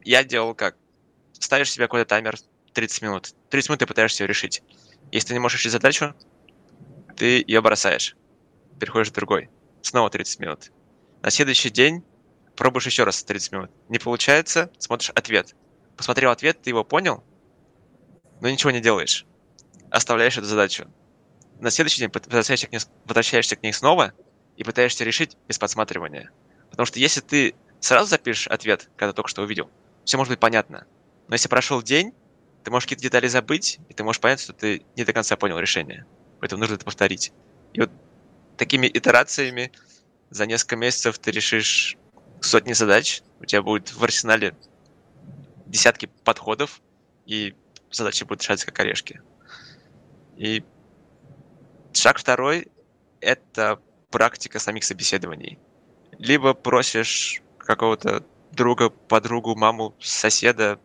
Я делал как? Ставишь себе какой-то таймер тридцать минут. тридцать минут ты пытаешься ее решить. Если ты не можешь решить задачу, ты ее бросаешь. Переходишь в другой. Снова тридцать минут. На следующий день пробуешь еще раз тридцать минут. Не получается, смотришь ответ. Посмотрел ответ, ты его понял, но ничего не делаешь. Оставляешь эту задачу. На следующий день возвращаешься к ней, возвращаешься к ней снова и пытаешься решить без подсматривания. Потому что если ты сразу запишешь ответ, когда только что увидел, все может быть понятно. Но если прошел день, ты можешь какие-то детали забыть, и ты можешь понять, что ты не до конца понял решение. Поэтому нужно это повторить. И вот такими итерациями за несколько месяцев ты решишь сотни задач, у тебя будет в арсенале десятки подходов, и задачи будут решаться как орешки. И шаг второй – это практика самих собеседований. Либо просишь какого-то друга, подругу, маму, соседа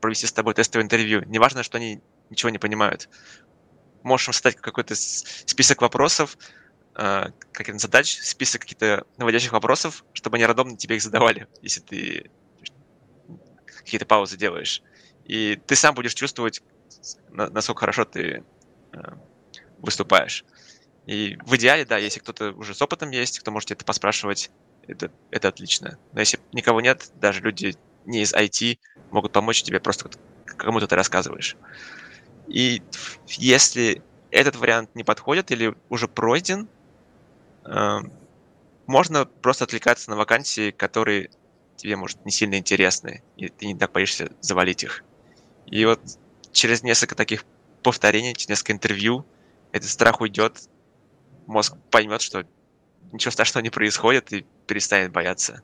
провести с тобой тестовое интервью. Неважно, что они ничего не понимают. Можешь им создать какой-то список вопросов, э, каких-то задач, список каких-то наводящих вопросов, чтобы они рандомно тебе их задавали, если ты какие-то паузы делаешь. И ты сам будешь чувствовать, насколько хорошо ты э, выступаешь. И в идеале, да, если кто-то уже с опытом есть, кто может это поспрашивать, Это, это отлично. Но если никого нет, даже люди не из ай ти могут помочь тебе, просто кому-то ты рассказываешь. И если этот вариант не подходит или уже пройден, э, можно просто отвлекаться на вакансии, которые тебе, может, не сильно интересны, и ты не так боишься завалить их. И вот через несколько таких повторений, через несколько интервью этот страх уйдет, мозг поймет, что ничего страшного не происходит и перестанет бояться.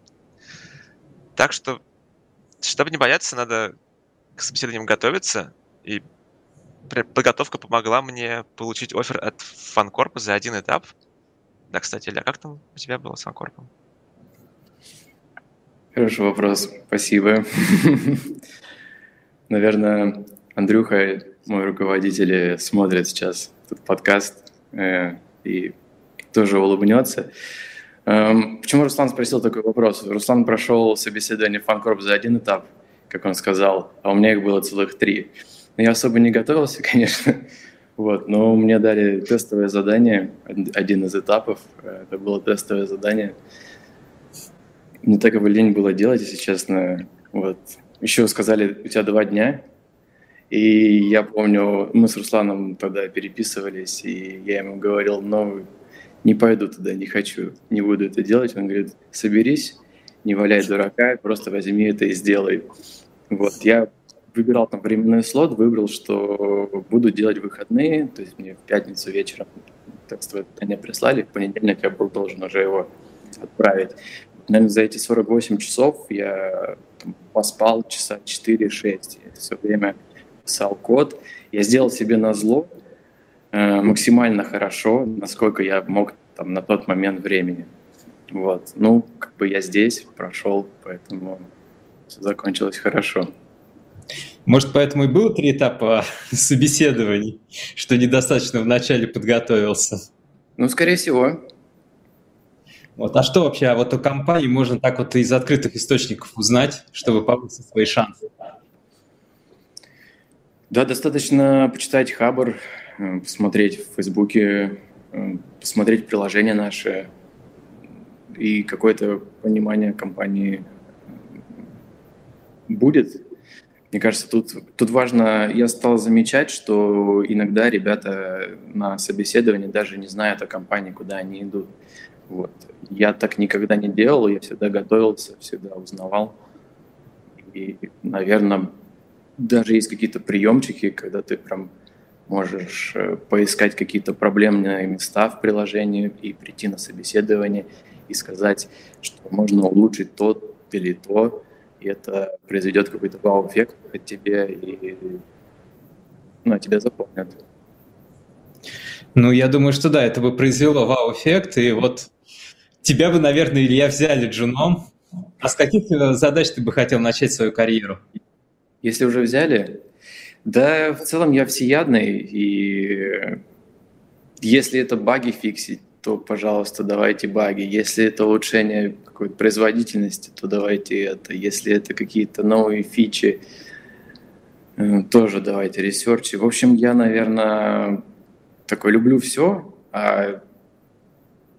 Так что, чтобы не бояться, надо к собеседованиям готовиться и подготовка помогла мне получить оффер от FunCorp за один этап. Да, кстати, Илья, как там у тебя было с FunCorp? Хороший вопрос, спасибо. Наверное, Андрюха, мой руководитель, смотрит сейчас этот подкаст э, и тоже улыбнется. Эм, почему Руслан спросил такой вопрос? Руслан прошел собеседование FunCorp за один этап, как он сказал, а у меня их было целых три. Но я особо не готовился, конечно, вот, но мне дали тестовое задание, один из этапов, это было тестовое задание. Мне так его лень было делать, если честно. Вот. Еще сказали, у тебя два дня. И я помню, мы с Русланом тогда переписывались, и я ему говорил, ну, не пойду туда, не хочу, не буду это делать. Он говорит, соберись, не валяй дурака, просто возьми это и сделай. Вот, я выбирал там временной слот, выбрал, что буду делать выходные, то есть мне в пятницу вечером текстовое задание прислали, в понедельник я был должен уже его отправить. Наверное, за эти сорок восемь часов я там, поспал часа четыре-шесть, я все время писал код. Я сделал себе назло э, максимально хорошо, насколько я мог там, на тот момент времени. Вот. Ну, как бы я здесь прошел, поэтому все закончилось хорошо. Может, поэтому и было три этапа собеседований, что недостаточно вначале подготовился? Ну, скорее всего. Вот. А что вообще вот о компании можно так вот из открытых источников узнать, чтобы повысить свои шансы? Да, достаточно почитать Хабр, посмотреть в Фейсбуке, посмотреть приложение наше и какое-то понимание компании будет. Мне кажется, тут, тут важно, я стал замечать, что иногда ребята на собеседовании даже не знают о компании, куда они идут. Вот. Я так никогда не делал, я всегда готовился, всегда узнавал. И, наверное, даже есть какие-то приемчики, когда ты прям можешь поискать какие-то проблемные места в приложении и прийти на собеседование и сказать, что можно улучшить то или то, и это произведет какой-то вау-эффект от тебя, и ну, тебя запомнят. Ну, я думаю, что да, это бы произвело вау-эффект, и вот тебя бы, наверное, Илья, взяли джуном. А с каких задач ты бы хотел начать свою карьеру? Если уже взяли? Да, в целом я всеядный, и если это баги фиксить, то, пожалуйста, давайте баги. Если это улучшение какой-то производительности, то давайте это. Если это какие-то новые фичи, тоже давайте ресерчи. В общем, я, наверное... такой, люблю все, а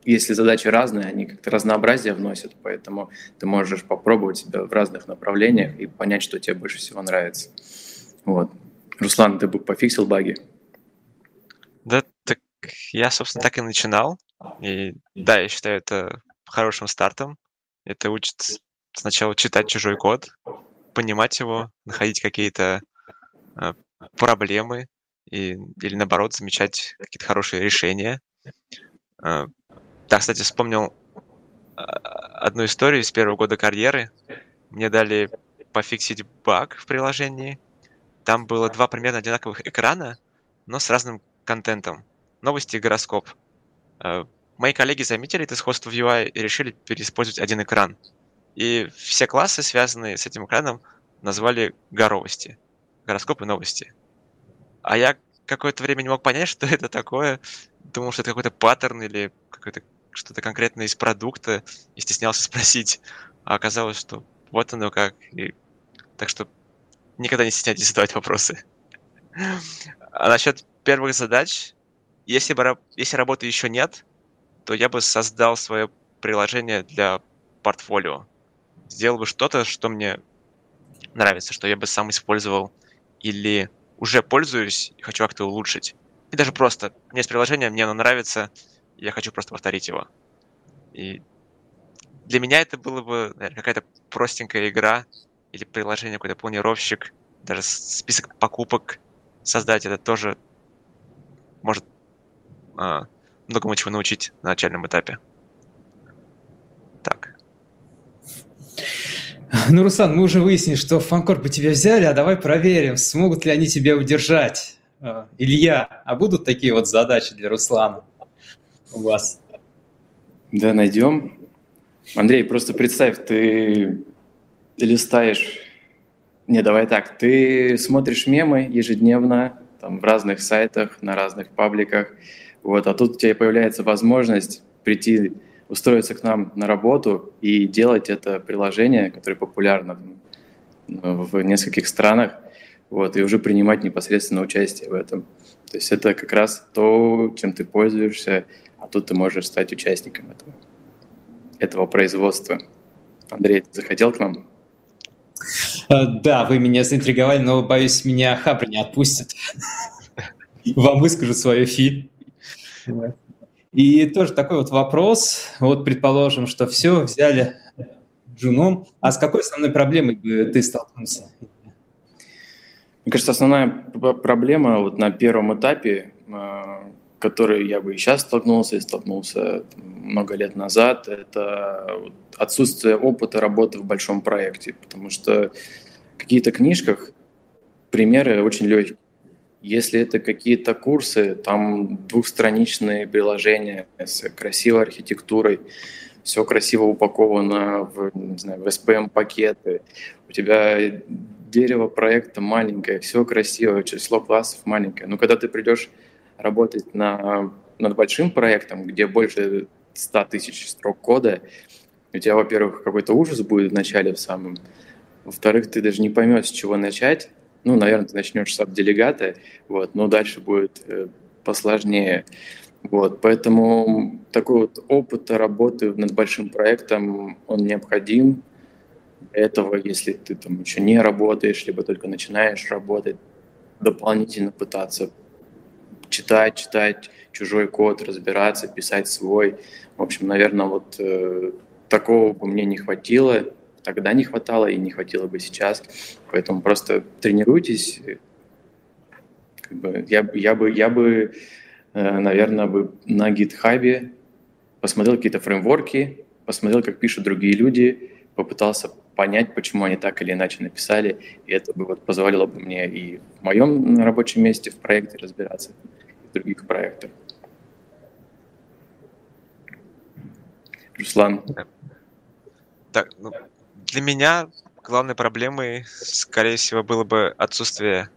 если задачи разные, они как-то разнообразие вносят, поэтому ты можешь попробовать себя в разных направлениях и понять, что тебе больше всего нравится. Вот. Руслан, ты бы пофиксил баги? Да, так я, собственно, так и начинал. И да, я считаю это хорошим стартом. Это учит сначала читать чужой код, понимать его, находить какие-то проблемы, И, или, наоборот, замечать какие-то хорошие решения. Да, кстати, вспомнил одну историю с первого года карьеры. Мне дали пофиксить баг в приложении. Там было два примерно одинаковых экрана, но с разным контентом. Новости и гороскоп. Мои коллеги заметили это сходство в ю ай и решили переиспользовать один экран. И все классы, связанные с этим экраном, назвали горовости. Гороскоп и новости. А я какое-то время не мог понять, что это такое. Думал, что это какой-то паттерн или какой-то, что-то конкретное из продукта. И стеснялся спросить. А оказалось, что вот оно как. И... Так что никогда не стесняйтесь задавать вопросы. А насчет первых задач. Если, бы, если работы еще нет, то я бы создал свое приложение для портфолио. Сделал бы что-то, что мне нравится, что я бы сам использовал. Или... уже пользуюсь и хочу как-то улучшить. И даже просто, у меня есть приложение, мне оно нравится, я хочу просто повторить его. И для меня это было бы, наверное, какая-то простенькая игра или приложение, какой-то планировщик, даже список покупок создать, это тоже может а, многому чего научить на начальном этапе. Так. Ну, Руслан, мы уже выяснили, что в FunCorp тебя взяли, а давай проверим, смогут ли они тебя удержать. Илья, а будут такие вот задачи для Руслана у вас? Да, найдем. Андрей, просто представь, ты листаешь... Не, давай так, ты смотришь мемы ежедневно, там, в разных сайтах, на разных пабликах, вот, а тут у тебя появляется возможность прийти, устроиться к нам на работу и делать это приложение, которое популярно в нескольких странах, вот, и уже принимать непосредственно участие в этом. То есть это как раз то, чем ты пользуешься, а тут ты можешь стать участником этого, этого производства. Андрей, ты заходил к нам? Да, вы меня заинтриговали, но, боюсь, меня Хабр не отпустит. Вам выскажу свое фи. И тоже такой вот вопрос. Вот предположим, что все, взяли джуном. А с какой основной проблемой ты столкнулся? Мне кажется, основная проблема вот на первом этапе, который я бы и сейчас столкнулся, и столкнулся много лет назад, это отсутствие опыта работы в большом проекте, потому что в каких-то книжках примеры очень легкие. Если это какие-то курсы, там двухстраничные приложения с красивой архитектурой, все красиво упаковано в, не знаю, в эс пи эм-пакеты, у тебя дерево проекта маленькое, все красиво, число классов маленькое. Но когда ты придешь работать на, над большим проектом, где больше ста тысяч строк кода, у тебя, во-первых, какой-то ужас будет в начале в самом, во-вторых, ты даже не поймешь, с чего начать, ну, наверное, ты начнешь с апделегата, вот, но дальше будет э, посложнее, вот, поэтому такой вот опыт работы над большим проектом, он необходим. Для этого, если ты там еще не работаешь, либо только начинаешь работать, дополнительно пытаться читать, читать чужой код, разбираться, писать свой. В общем, наверное, вот э, такого бы мне не хватило, тогда не хватало и не хватило бы сейчас. Поэтому просто тренируйтесь. Как бы, я, я бы, я бы э, наверное, бы на GitHub посмотрел какие-то фреймворки, посмотрел, как пишут другие люди, попытался понять, почему они так или иначе написали, и это бы вот позволило бы мне и в моем рабочем месте, в проекте разбираться, в других проектах. Руслан. Так, ну, для меня главной проблемой, скорее всего, было бы отсутствие,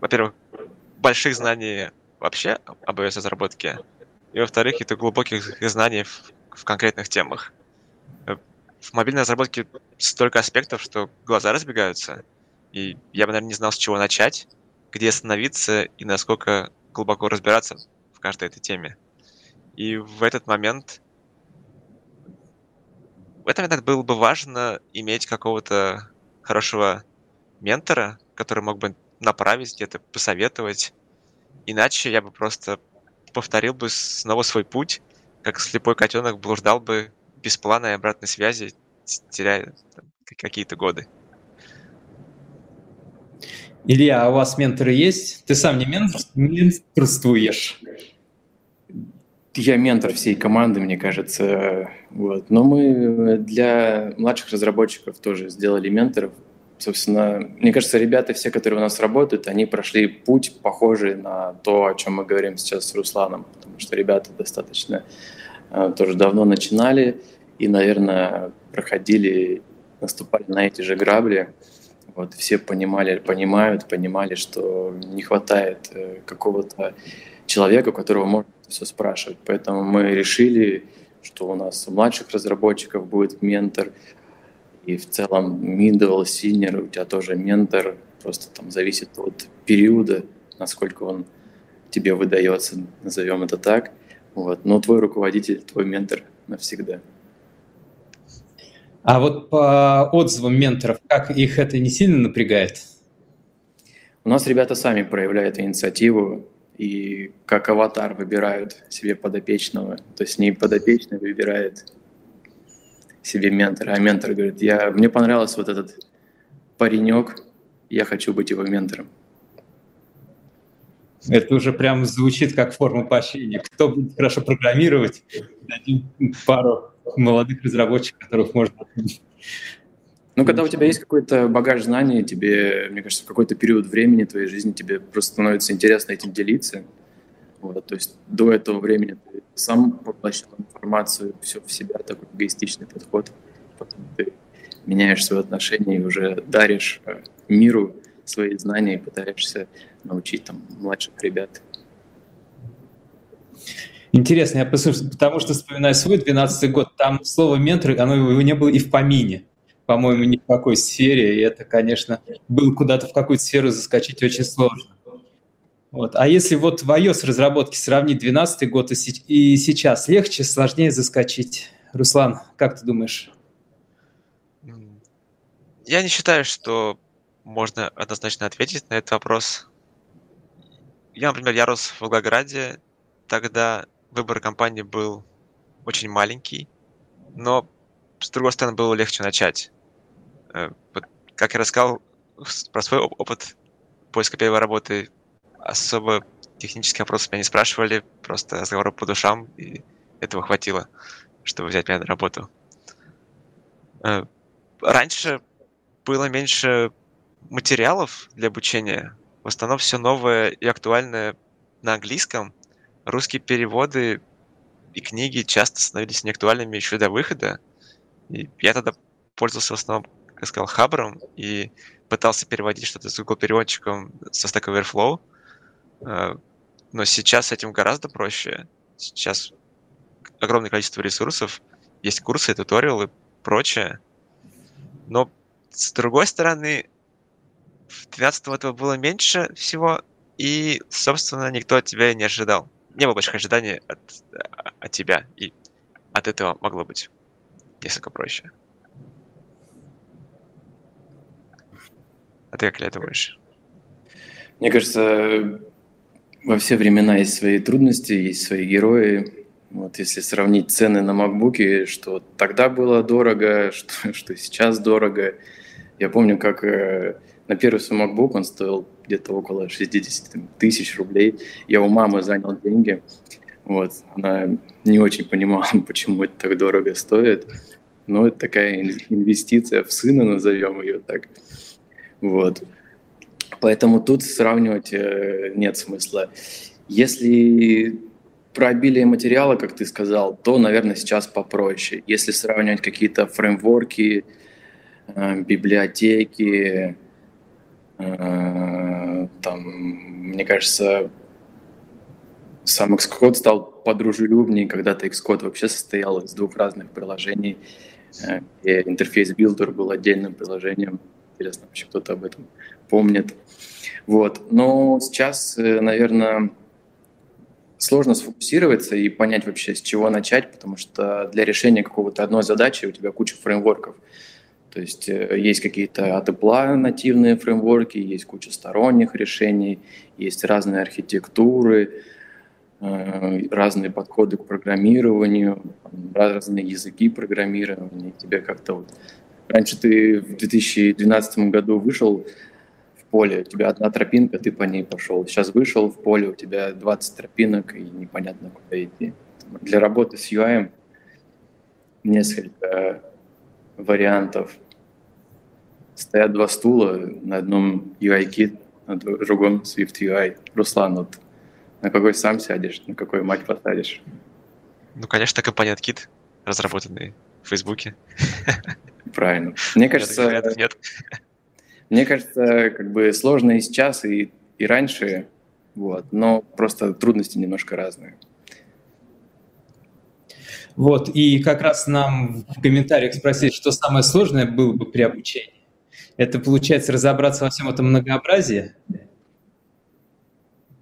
во-первых, больших знаний вообще об iOS-разработке, и, во-вторых, это глубоких знаний в, в конкретных темах. В мобильной разработке столько аспектов, что глаза разбегаются, и я бы, наверное, не знал, с чего начать, где остановиться и насколько глубоко разбираться в каждой этой теме. И в этот момент... В этот момент было бы важно иметь какого-то хорошего ментора, который мог бы направить, где-то посоветовать. Иначе я бы просто повторил бы снова свой путь, как слепой котенок блуждал бы без плана и обратной связи, теряя там какие-то годы. Илья, а у вас менторы есть? Ты сам не менторствуешь? Я ментор всей команды, мне кажется. Вот. Но мы для младших разработчиков тоже сделали менторов. Собственно, мне кажется, ребята все, которые у нас работают, они прошли путь, похожий на то, о чем мы говорим сейчас с Русланом, потому что ребята достаточно... тоже давно начинали и, наверное, проходили, наступали на эти же грабли. Вот, все понимали, понимают, понимали, что не хватает какого-то человека, у которого можно все спрашивать. Поэтому мы решили, что у нас у младших разработчиков будет ментор, и в целом middle, senior, у тебя тоже ментор, просто там зависит от периода, насколько он тебе выдается, назовем это так. Вот. Но твой руководитель, твой ментор навсегда. А вот по отзывам менторов, как их это не сильно напрягает? У нас ребята сами проявляют инициативу и как аватар выбирают себе подопечного. То есть не подопечный выбирает себе ментора, а ментор говорит, я, мне понравился вот этот паренек, я хочу быть его ментором. Это уже прям звучит как форма поощрения. Кто будет хорошо программировать, дадим пару молодых разработчиков, которых можно Ну, когда у тебя есть какой-то багаж знаний, тебе, мне кажется, в какой-то период времени твоей жизни тебе просто становится интересно этим делиться. Вот, то есть до этого времени ты сам поглощал информацию, все в себя, такой эгоистичный подход. Потом ты меняешь свои отношения и уже даришь миру свои знания и пытаешься научить там младших ребят. Интересно, я послушаю, потому что вспоминаю свой двенадцатый год, там слово «ментор», оно его не было и в помине. По-моему, ни в какой сфере, и это, конечно, было куда-то в какую-то сферу заскочить очень сложно. Вот. А если вот в iOS-разработке сравнить двенадцатый год и сейчас, легче, сложнее заскочить? Руслан, как ты думаешь? Я не считаю, что можно однозначно ответить на этот вопрос. Я, например, я рос в Волгограде, тогда выбор компании был очень маленький, но с другой стороны, было легче начать. Как я рассказал про свой опыт поиска первой работы, особо технических вопросов меня не спрашивали, просто разговоры по душам, и этого хватило, чтобы взять меня на работу. Раньше было меньше материалов для обучения, в основном все новое и актуальное на английском. Русские переводы и книги часто становились неактуальными еще до выхода. И я тогда пользовался в основном, как я сказал, Хабром и пытался переводить что-то с Google переводчиком со Stack Overflow. Но сейчас с этим гораздо проще. Сейчас огромное количество ресурсов, есть курсы, туториалы и прочее. Но с другой стороны, в двенадцатом этого было меньше всего, и, собственно, никто от тебя не ожидал. Не было больших ожиданий от, от тебя, и от этого могло быть несколько проще. А ты как, Илья, думаешь? Мне кажется, во все времена есть свои трудности, есть свои герои. Вот если сравнить цены на MacBook'е, что тогда было дорого, что, что сейчас дорого. Я помню, как э, на первый свой MacBook он стоил где-то около шестьдесят тысяч рублей. Я у мамы занял деньги. Вот. Она не очень понимала, почему это так дорого стоит. Но это такая инвестиция в сына, назовем ее так. Вот. Поэтому тут сравнивать нет смысла. Если про обилие материала, как ты сказал, то, наверное, сейчас попроще. Если сравнивать какие-то фреймворки, библиотеки, там, мне кажется, сам Xcode стал подружелюбнее. Когда-то Xcode вообще состоял из двух разных приложений. И интерфейс Builder был отдельным приложением. Интересно, вообще кто-то об этом помнит. Вот. Но сейчас, наверное, сложно сфокусироваться и понять вообще, с чего начать, потому что для решения какого-то одной задачи у тебя куча фреймворков. То есть есть какие-то от Apple нативные фреймворки, есть куча сторонних решений, есть разные архитектуры, разные подходы к программированию, разные языки программирования. Тебе как-то вот... Раньше ты в две тысячи двенадцатом году вышел в поле, у тебя одна тропинка, ты по ней пошел. Сейчас вышел в поле, у тебя двадцать тропинок, и непонятно, куда идти. Для работы с ю ай несколько вариантов. Стоят два стула, на одном ю ай-кит, на другом SwiftUI. Руслан, вот на какой сам сядешь, на какой мать посадишь? Ну, конечно, компания Kit, разработанный в Фейсбуке. Правильно. Мне кажется, нет. Мне кажется, как бы сложно и сейчас, и, и раньше, вот, но просто трудности немножко разные. Вот, и как раз нам в комментариях спросили, что самое сложное было бы при обучении. Это, получается, разобраться во всем этом многообразии?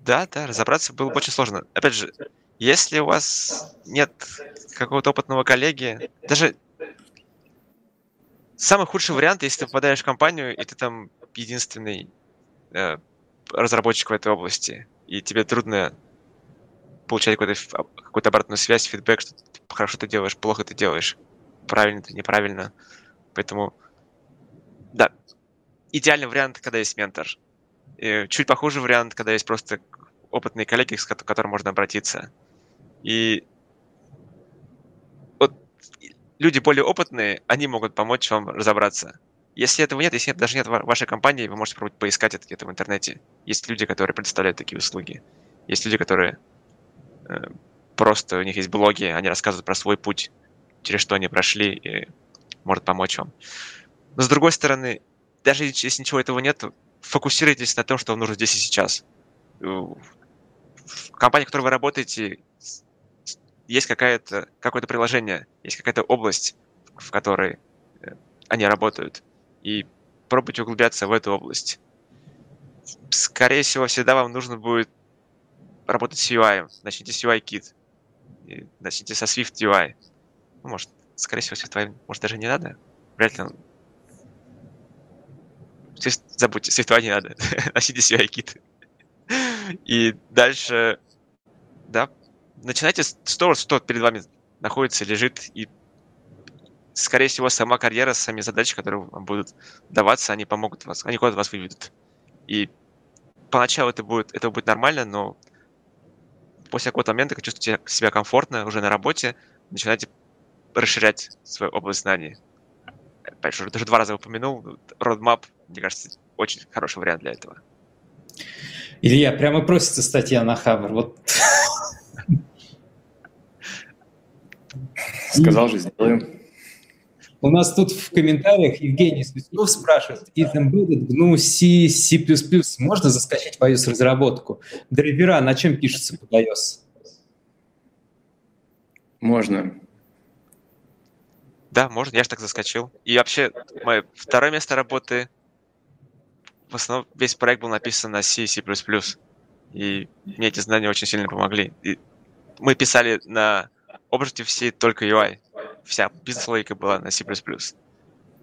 Да, да, разобраться было бы очень сложно. Опять же, если у вас нет какого-то опытного коллеги, даже самый худший вариант, если ты попадаешь в компанию, и ты там единственный э, разработчик в этой области, и тебе трудно получать какую-то, какую-то обратную связь, фидбэк, что ты хорошо ты делаешь, плохо ты делаешь, правильно ты, неправильно. Поэтому, да, идеальный вариант, когда есть ментор. И чуть похуже вариант, когда есть просто опытные коллеги, к которым можно обратиться. И вот люди более опытные, они могут помочь вам разобраться. Если этого нет, если даже нет вашей компании, вы можете попробовать поискать это где-то в интернете. Есть люди, которые предоставляют такие услуги. Есть люди, которые э, просто, у них есть блоги, они рассказывают про свой путь, через что они прошли, и может помочь вам. Но с другой стороны, даже если ничего этого нет, фокусируйтесь на том, что вам нужно здесь и сейчас. В компании, в которой вы работаете, есть какая-то, какое-то приложение, есть какая-то область, в которой они работают. И пробуйте углубляться в эту область. Скорее всего, всегда вам нужно будет работать с ю ай. Начните с ю ай-кит. Начните со SwiftUI. Ну, может, скорее всего, SwiftUI, может, даже не надо. Вряд ли он... Swift... Забудьте, SwiftUI не надо. Начните с ю ай-кит. И дальше... Да. Начинайте с того, что перед вами находится, лежит, и скорее всего, сама карьера, сами задачи, которые вам будут даваться, они помогут вас, они куда-то вас выведут. И поначалу это будет, это будет нормально, но после какого-то момента, когда чувствуете себя комфортно уже на работе, начинайте расширять свою область знаний. Опять же, даже два раза упомянул, roadmap, мне кажется, очень хороший вариант для этого. Илья, прямо просится статья на Хабр, вот... Сказал же, сделаем. У нас тут в комментариях Евгений Свистов спрашивает, из Embedded, джи эн ю, C, C++, можно заскочить в iOS-разработку? Драйвера на чем пишется под iOS? Можно. Да, можно, я же так заскочил. И вообще, мое второе место работы, в основном весь проект был написан на C, C++. И мне эти знания очень сильно помогли. И мы писали на Objective-C только ю ай. Вся бизнес-логика была на C++.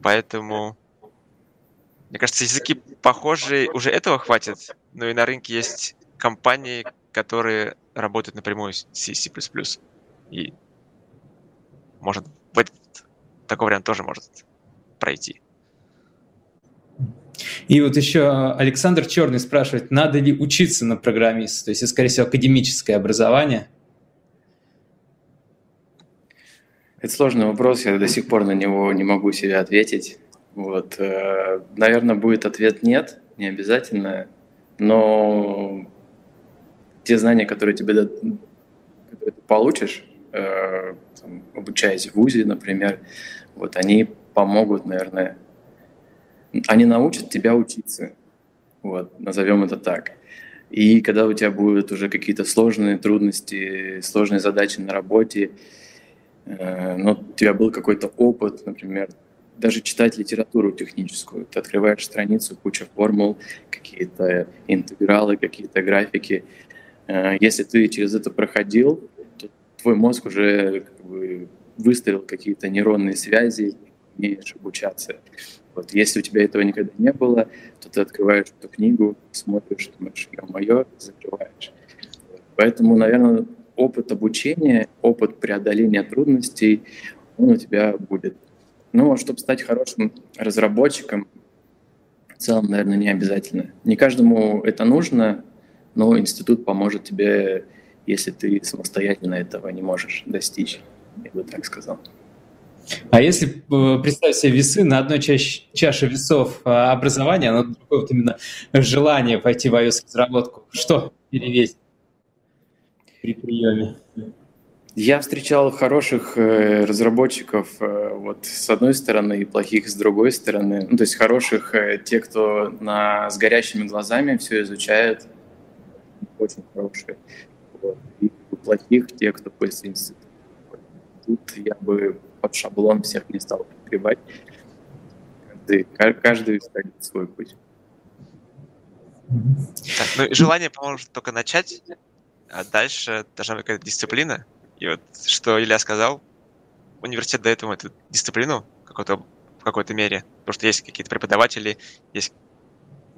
Поэтому, мне кажется, языки похожие, уже этого хватит, но и на рынке есть компании, которые работают напрямую с C++. И может, такой вариант тоже может пройти. И вот еще Александр Черный спрашивает, надо ли учиться на программиста, то есть, скорее всего, академическое образование. Это сложный вопрос, я до сих пор на него не могу себе ответить. Вот. Наверное, будет ответ «нет», не обязательно, но те знания, которые тебе получишь, обучаясь в вузе, например, вот, они помогут, наверное, они научат тебя учиться, вот, назовем это так. И когда у тебя будут уже какие-то сложные трудности, сложные задачи на работе, но у тебя был какой-то опыт, например, даже читать литературу техническую. Ты открываешь страницу, куча формул, какие-то интегралы, какие-то графики. Если ты через это проходил, то твой мозг уже как бы выстроил какие-то нейронные связи, умеешь обучаться. Вот. Если у тебя этого никогда не было, то ты открываешь эту книгу, смотришь, думаешь, ё-моё, закрываешь. Поэтому, наверное... опыт обучения, опыт преодоления трудностей, он у тебя будет. Но чтобы стать хорошим разработчиком, в целом, наверное, не обязательно. Не каждому это нужно, но институт поможет тебе, если ты самостоятельно этого не можешь достичь, я бы так сказал. А если представить себе весы, на одной чаше, чаше весов образования, на другой вот именно желание пойти в iOS-разработку, что перевесить? При приеме. Я встречал хороших э, разработчиков э, вот с одной стороны и плохих с другой стороны. Ну, то есть хороших э, те, кто на, с горящими глазами все изучает, очень хорошие. Вот. И плохих те, кто после института. Тут я бы под шаблон всех не стал подгребать. Каждый, каждый ставит свой путь. Так, ну, желание поможет только начать. А дальше должна быть какая-то дисциплина. И вот, что Илья сказал, университет дает ему эту дисциплину в какой-то, в какой-то мере, потому что есть какие-то преподаватели, есть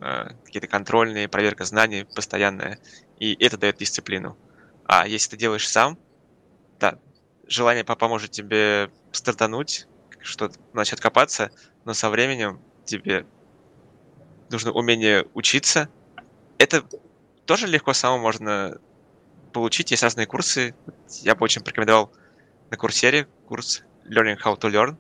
э, какие-то контрольные, проверка знаний постоянная, и это дает дисциплину. А если ты делаешь сам, да, желание поможет тебе стартануть, что-то начать копаться, но со временем тебе нужно умение учиться. Это тоже легко самому можно... получить, есть разные курсы. Я бы очень порекомендовал на Курсере курс Learning How to Learn.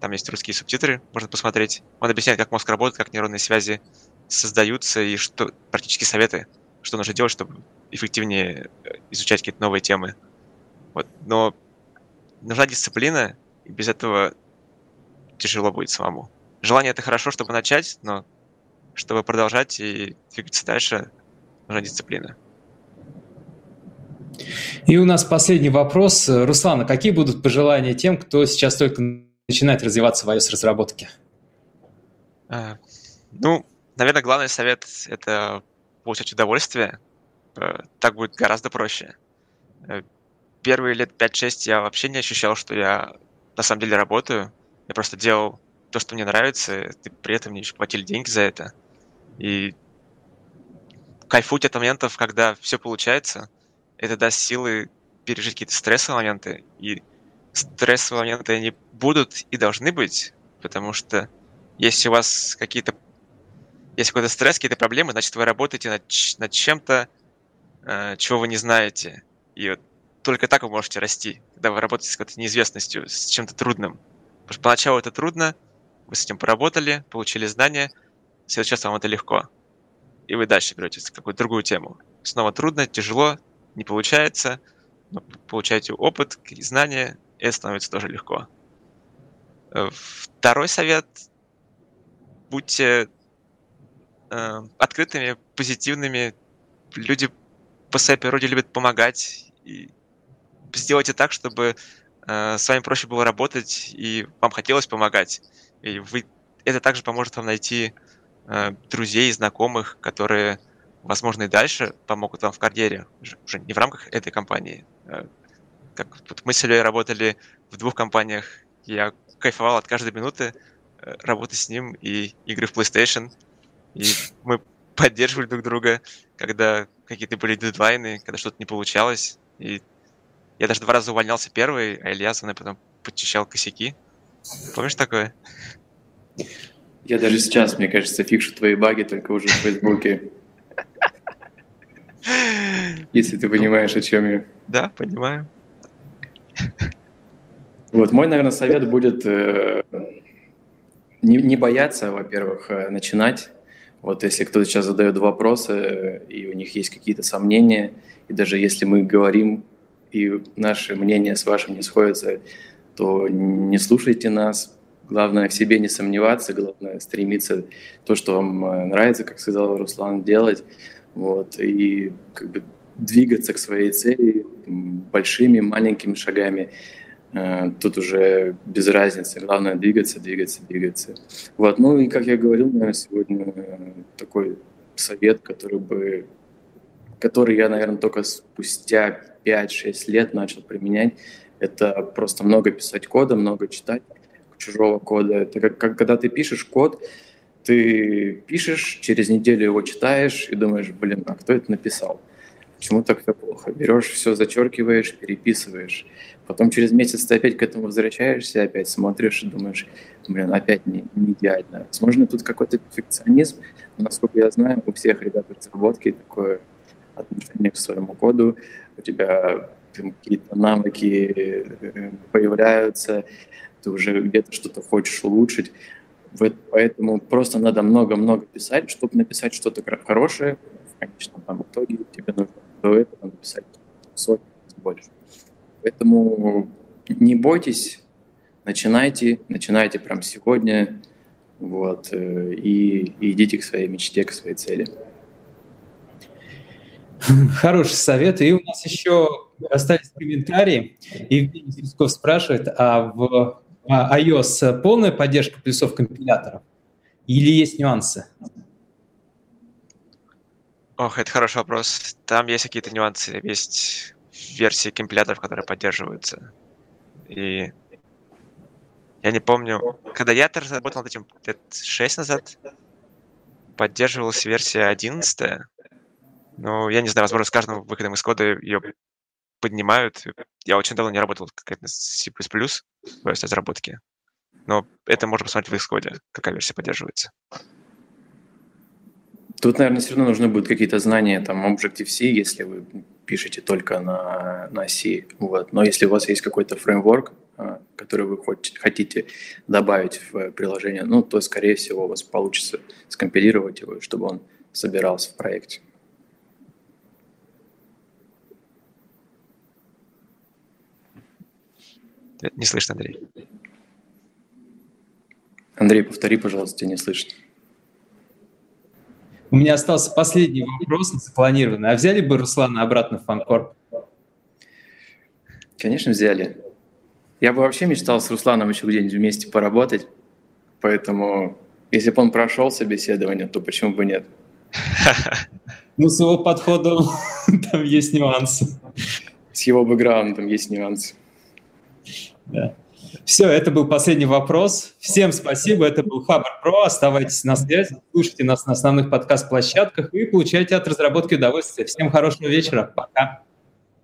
Там есть русские субтитры, можно посмотреть. Он объясняет, как мозг работает, как нейронные связи создаются и что практически советы, что нужно делать, чтобы эффективнее изучать какие-то новые темы. Вот. Но нужна дисциплина, и без этого тяжело будет самому. Желание — это хорошо, чтобы начать, но чтобы продолжать и двигаться дальше, нужна дисциплина. И у нас последний вопрос. Руслан, а какие будут пожелания тем, кто сейчас только начинает развиваться в iOS-разработке? Ну, наверное, главный совет — это получать удовольствие. Так будет гораздо проще. Первые лет пять-шесть я вообще не ощущал, что я на самом деле работаю. Я просто делал то, что мне нравится, и при этом мне еще платили деньги за это. И кайфуйте от моментов, когда все получается. Это даст силы пережить какие-то стрессовые моменты. И стрессовые моменты, они будут и должны быть, потому что если у вас какие-то... Если какой-то стресс, какие-то проблемы, значит, вы работаете над, над чем-то, э, чего вы не знаете. И вот только так вы можете расти, когда вы работаете с какой-то неизвестностью, с чем-то трудным. Потому что поначалу это трудно, вы с этим поработали, получили знания, сейчас вам это легко. И вы дальше беретесь в какую-то другую тему. Снова трудно, тяжело, не получается, но получаете опыт, какие-то знания, и это становится тоже легко. Второй совет. Будьте э, открытыми, позитивными. Люди по своей природе любят помогать. И сделайте так, чтобы э, с вами проще было работать, и вам хотелось помогать. И вы, это также поможет вам найти э, друзей, знакомых, которые... возможно, и дальше помогут вам в карьере, уже не в рамках этой компании. Как мы с Ильей работали в двух компаниях, я кайфовал от каждой минуты работы с ним и игры в PlayStation. И мы поддерживали друг друга, когда какие-то были дедлайны, когда что-то не получалось. И я даже два раза увольнялся первый, а Илья со мной потом подчищал косяки. Помнишь такое? Я даже сейчас, мне кажется, фикшу твои баги только уже в Фейсбуке. Если ты понимаешь, о чем я. Да, понимаю. Вот, мой, наверное, совет будет э, не, не бояться, во-первых, начинать. Вот если кто-то сейчас задает вопросы, и у них есть какие-то сомнения, и даже если мы говорим, и наши мнения с вашим не сходятся, то не слушайте нас. Главное, в себе не сомневаться, главное, стремиться то, что вам нравится, как сказал Руслан, делать. Вот, и как бы двигаться к своей цели большими, маленькими шагами. Тут уже без разницы. Главное двигаться, двигаться, двигаться. Вот, ну и как я говорил, наверное, сегодня такой совет, который бы, который я, наверное, только спустя пять-шесть лет начал применять. Это просто много писать кода, много читать чужого кода. Это как, как когда ты пишешь код, ты пишешь, через неделю его читаешь и думаешь, блин, а кто это написал? Почему так все плохо? Берешь все, зачеркиваешь, переписываешь. Потом через месяц ты опять к этому возвращаешься, опять смотришь и думаешь, блин, опять не, не идеально. Возможно, тут какой-то перфекционизм. Но, насколько я знаю, у всех ребят в разработке такое отношение к своему коду. У тебя там какие-то навыки появляются, ты уже где-то что-то хочешь улучшить. Поэтому просто надо много-много писать, чтобы написать что-то хорошее. Конечно, там в итоге тебе нужно до этого написать сотни больше. Поэтому не бойтесь, начинайте, начинайте прямо сегодня, вот, и, и идите к своей мечте, к своей цели. Хороший совет. И у нас еще остались комментарии. Евгений Сельсков спрашивает, а в... iOS полная поддержка плюсов компиляторов или есть нюансы? Ох, это хороший вопрос. Там есть какие-то нюансы. Есть версии компиляторов, которые поддерживаются. И я не помню, когда я работал над этим лет шесть назад, поддерживалась версия одиннадцатая. Но я не знаю, возможно, с каждым выходом из кода ее поднимают. Я очень давно не работал как-то с C++ в разработке, но это можно посмотреть в Xcode, какая версия поддерживается. Тут, наверное, все равно нужны будут какие-то знания, там, Objective-C, если вы пишете только на, на C. Вот. Но если у вас есть какой-то фреймворк, которые вы хотите добавить в приложение, ну, то, скорее всего, у вас получится скомпилировать его, чтобы он собирался в проекте. Не слышно, Андрей. Андрей, повтори, пожалуйста, тебя не слышно. У меня остался последний вопрос, запланированный. А взяли бы Руслана обратно в FunCorp? Конечно, взяли. Я бы вообще мечтал с Русланом еще где-нибудь вместе поработать, поэтому если бы он прошел собеседование, то почему бы нет? Ну, с его подходом там есть нюансы. С его бэкграундом есть нюансы. Да. Все, это был последний вопрос. Всем спасибо, это был Хабр Про. Оставайтесь на связи, слушайте нас на основных подкаст-площадках и получайте от разработки удовольствие. Всем хорошего вечера, пока.